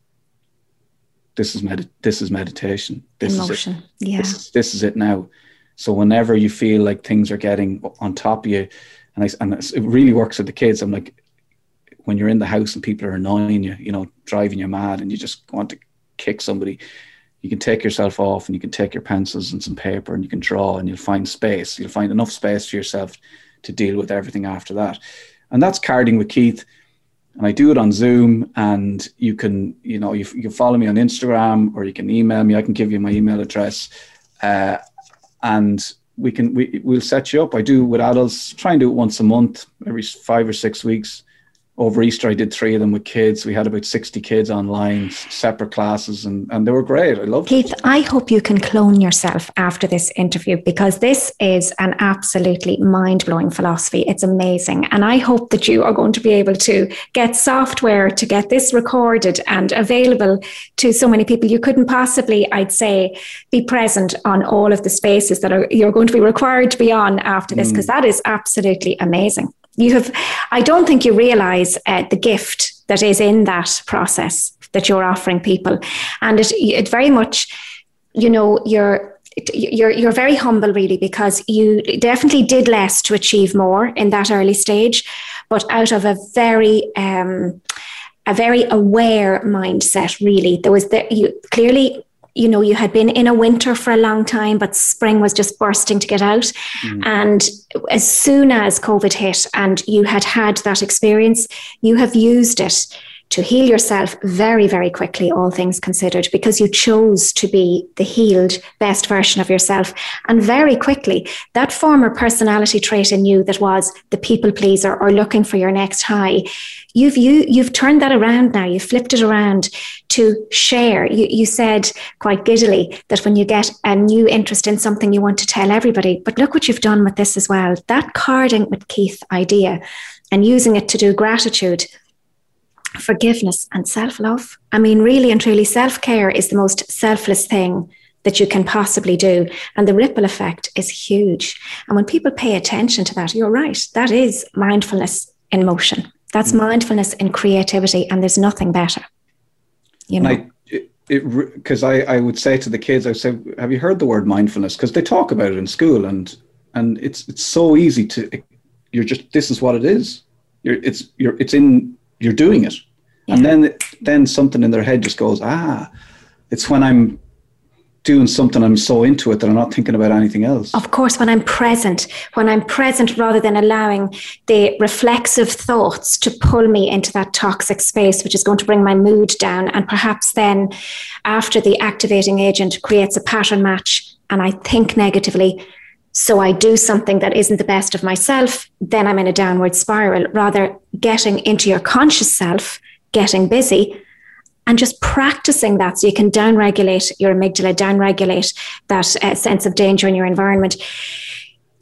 This is med- This is meditation. This Emotion. Is it. Yeah. This is, this is it now. So whenever you feel like things are getting on top of you, and I, and it really works with the kids. I'm like, when you're in the house and people are annoying you, you know, driving you mad, and you just want to kick somebody, you can take yourself off, and you can take your pencils and some paper, and you can draw, and you'll find space. You'll find enough space for yourself to deal with everything after that. And that's Carding with Keith. And I do it on Zoom, and you can, you know, you, you can follow me on Instagram, or you can email me. I can give you my email address, uh, and we can we we'll set you up. I do with adults. Try and do it once a month, every five or six weeks, over Easter, I did three of them with kids. We had about sixty kids online, separate classes, and, and they were great. I loved Keith, it. Keith, I hope you can clone yourself after this interview, because this is an absolutely mind-blowing philosophy. It's amazing. And I hope that you are going to be able to get software to get this recorded and available to so many people. You couldn't possibly, I'd say, be present on all of the spaces that are, you're going to be required to be on after this, because mm. that is absolutely amazing. You have, I don't think you realize uh, the gift that is in that process that you're offering people. And it, it very much, you know, you're, you're, you're very humble really, because you definitely did less to achieve more in that early stage, but out of a very, um, a very aware mindset, really. There was the, you clearly, you know, you had been in a winter for a long time, but spring was just bursting to get out. Mm. And as soon as COVID hit and you had had that experience, you have used it to heal yourself very, very quickly, all things considered, because you chose to be the healed best version of yourself. And very quickly, that former personality trait in you that was the people pleaser or looking for your next high, you've you, you've turned that around now. You've flipped it around to share. You, you said quite giddily that when you get a new interest in something, you want to tell everybody. But look what you've done with this as well. That Carding with Keith idea and using it to do gratitude, forgiveness and self-love. I mean, really and truly, self-care is the most selfless thing that you can possibly do. And the ripple effect is huge. And when people pay attention to that, you're right, that is mindfulness in motion. That's mm. mindfulness in creativity. And there's nothing better. You know, I, it, it, because I, I would say to the kids, I would say, have you heard the word mindfulness? Because they talk about it in school, and and it's it's so easy to, you're just, this is what it is. You're, it's, you're, it's in, you're doing it. Yeah. And then then something in their head just goes, ah, it's when I'm doing something, I'm so into it that I'm not thinking about anything else. Of course, when I'm present, when I'm present rather than allowing the reflexive thoughts to pull me into that toxic space, which is going to bring my mood down. And perhaps then after the activating agent creates a pattern match and I think negatively, so I do something that isn't the best of myself, then I'm in a downward spiral. Rather, getting into your conscious self, getting busy, and just practicing that so you can downregulate your amygdala, downregulate that uh, sense of danger in your environment.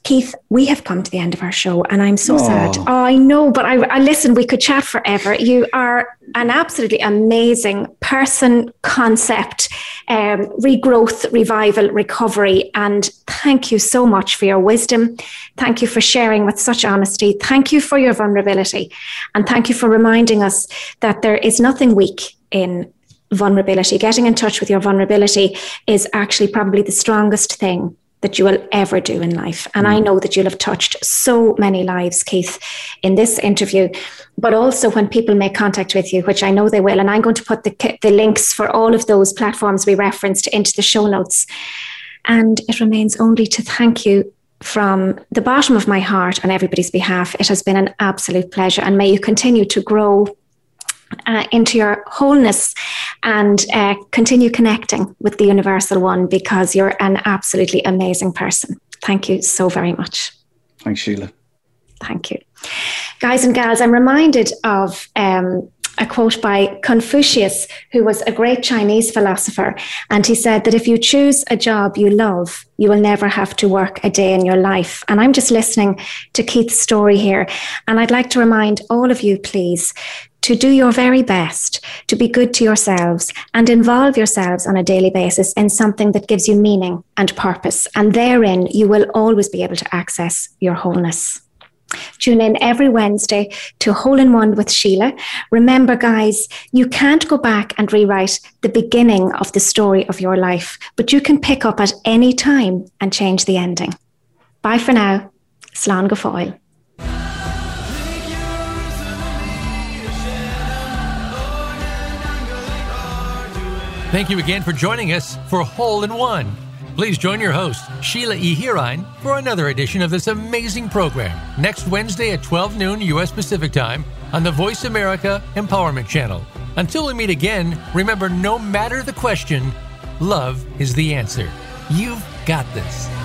Keith, we have come to the end of our show, and I'm so Aww. sad. Oh, I know, but I, I listen, we could chat forever. You are an absolutely amazing person, concept, um, regrowth, revival, recovery. And thank you so much for your wisdom. Thank you for sharing with such honesty. Thank you for your vulnerability. And thank you for reminding us that there is nothing weak in vulnerability. Getting in touch with your vulnerability is actually probably the strongest thing that you will ever do in life. And I know that you'll have touched so many lives, Keith, in this interview, but also when people make contact with you, which I know they will, and I'm going to put the, the links for all of those platforms we referenced into the show notes. And it remains only to thank you from the bottom of my heart on everybody's behalf. It has been an absolute pleasure, and may you continue to grow Uh, into your wholeness and uh, continue connecting with the universal one, because you're an absolutely amazing person. Thank you so very much. Thanks, Sheila. Thank you. Guys and gals, I'm reminded of um, a quote by Confucius, who was a great Chinese philosopher. And he said that if you choose a job you love, you will never have to work a day in your life. And I'm just listening to Keith's story here. And I'd like to remind all of you, please, to do your very best, to be good to yourselves, and involve yourselves on a daily basis in something that gives you meaning and purpose. And therein, you will always be able to access your wholeness. Tune in every Wednesday to Hole in One with Sheila. Remember, guys, you can't go back and rewrite the beginning of the story of your life, but you can pick up at any time and change the ending. Bye for now. Slán go fóill. Thank you again for joining us for Hole in One. Please join your host, Sheila E. Herine, for another edition of this amazing program next Wednesday at twelve noon U S Pacific Time on the Voice America Empowerment Channel. Until we meet again, remember, no matter the question, love is the answer. You've got this.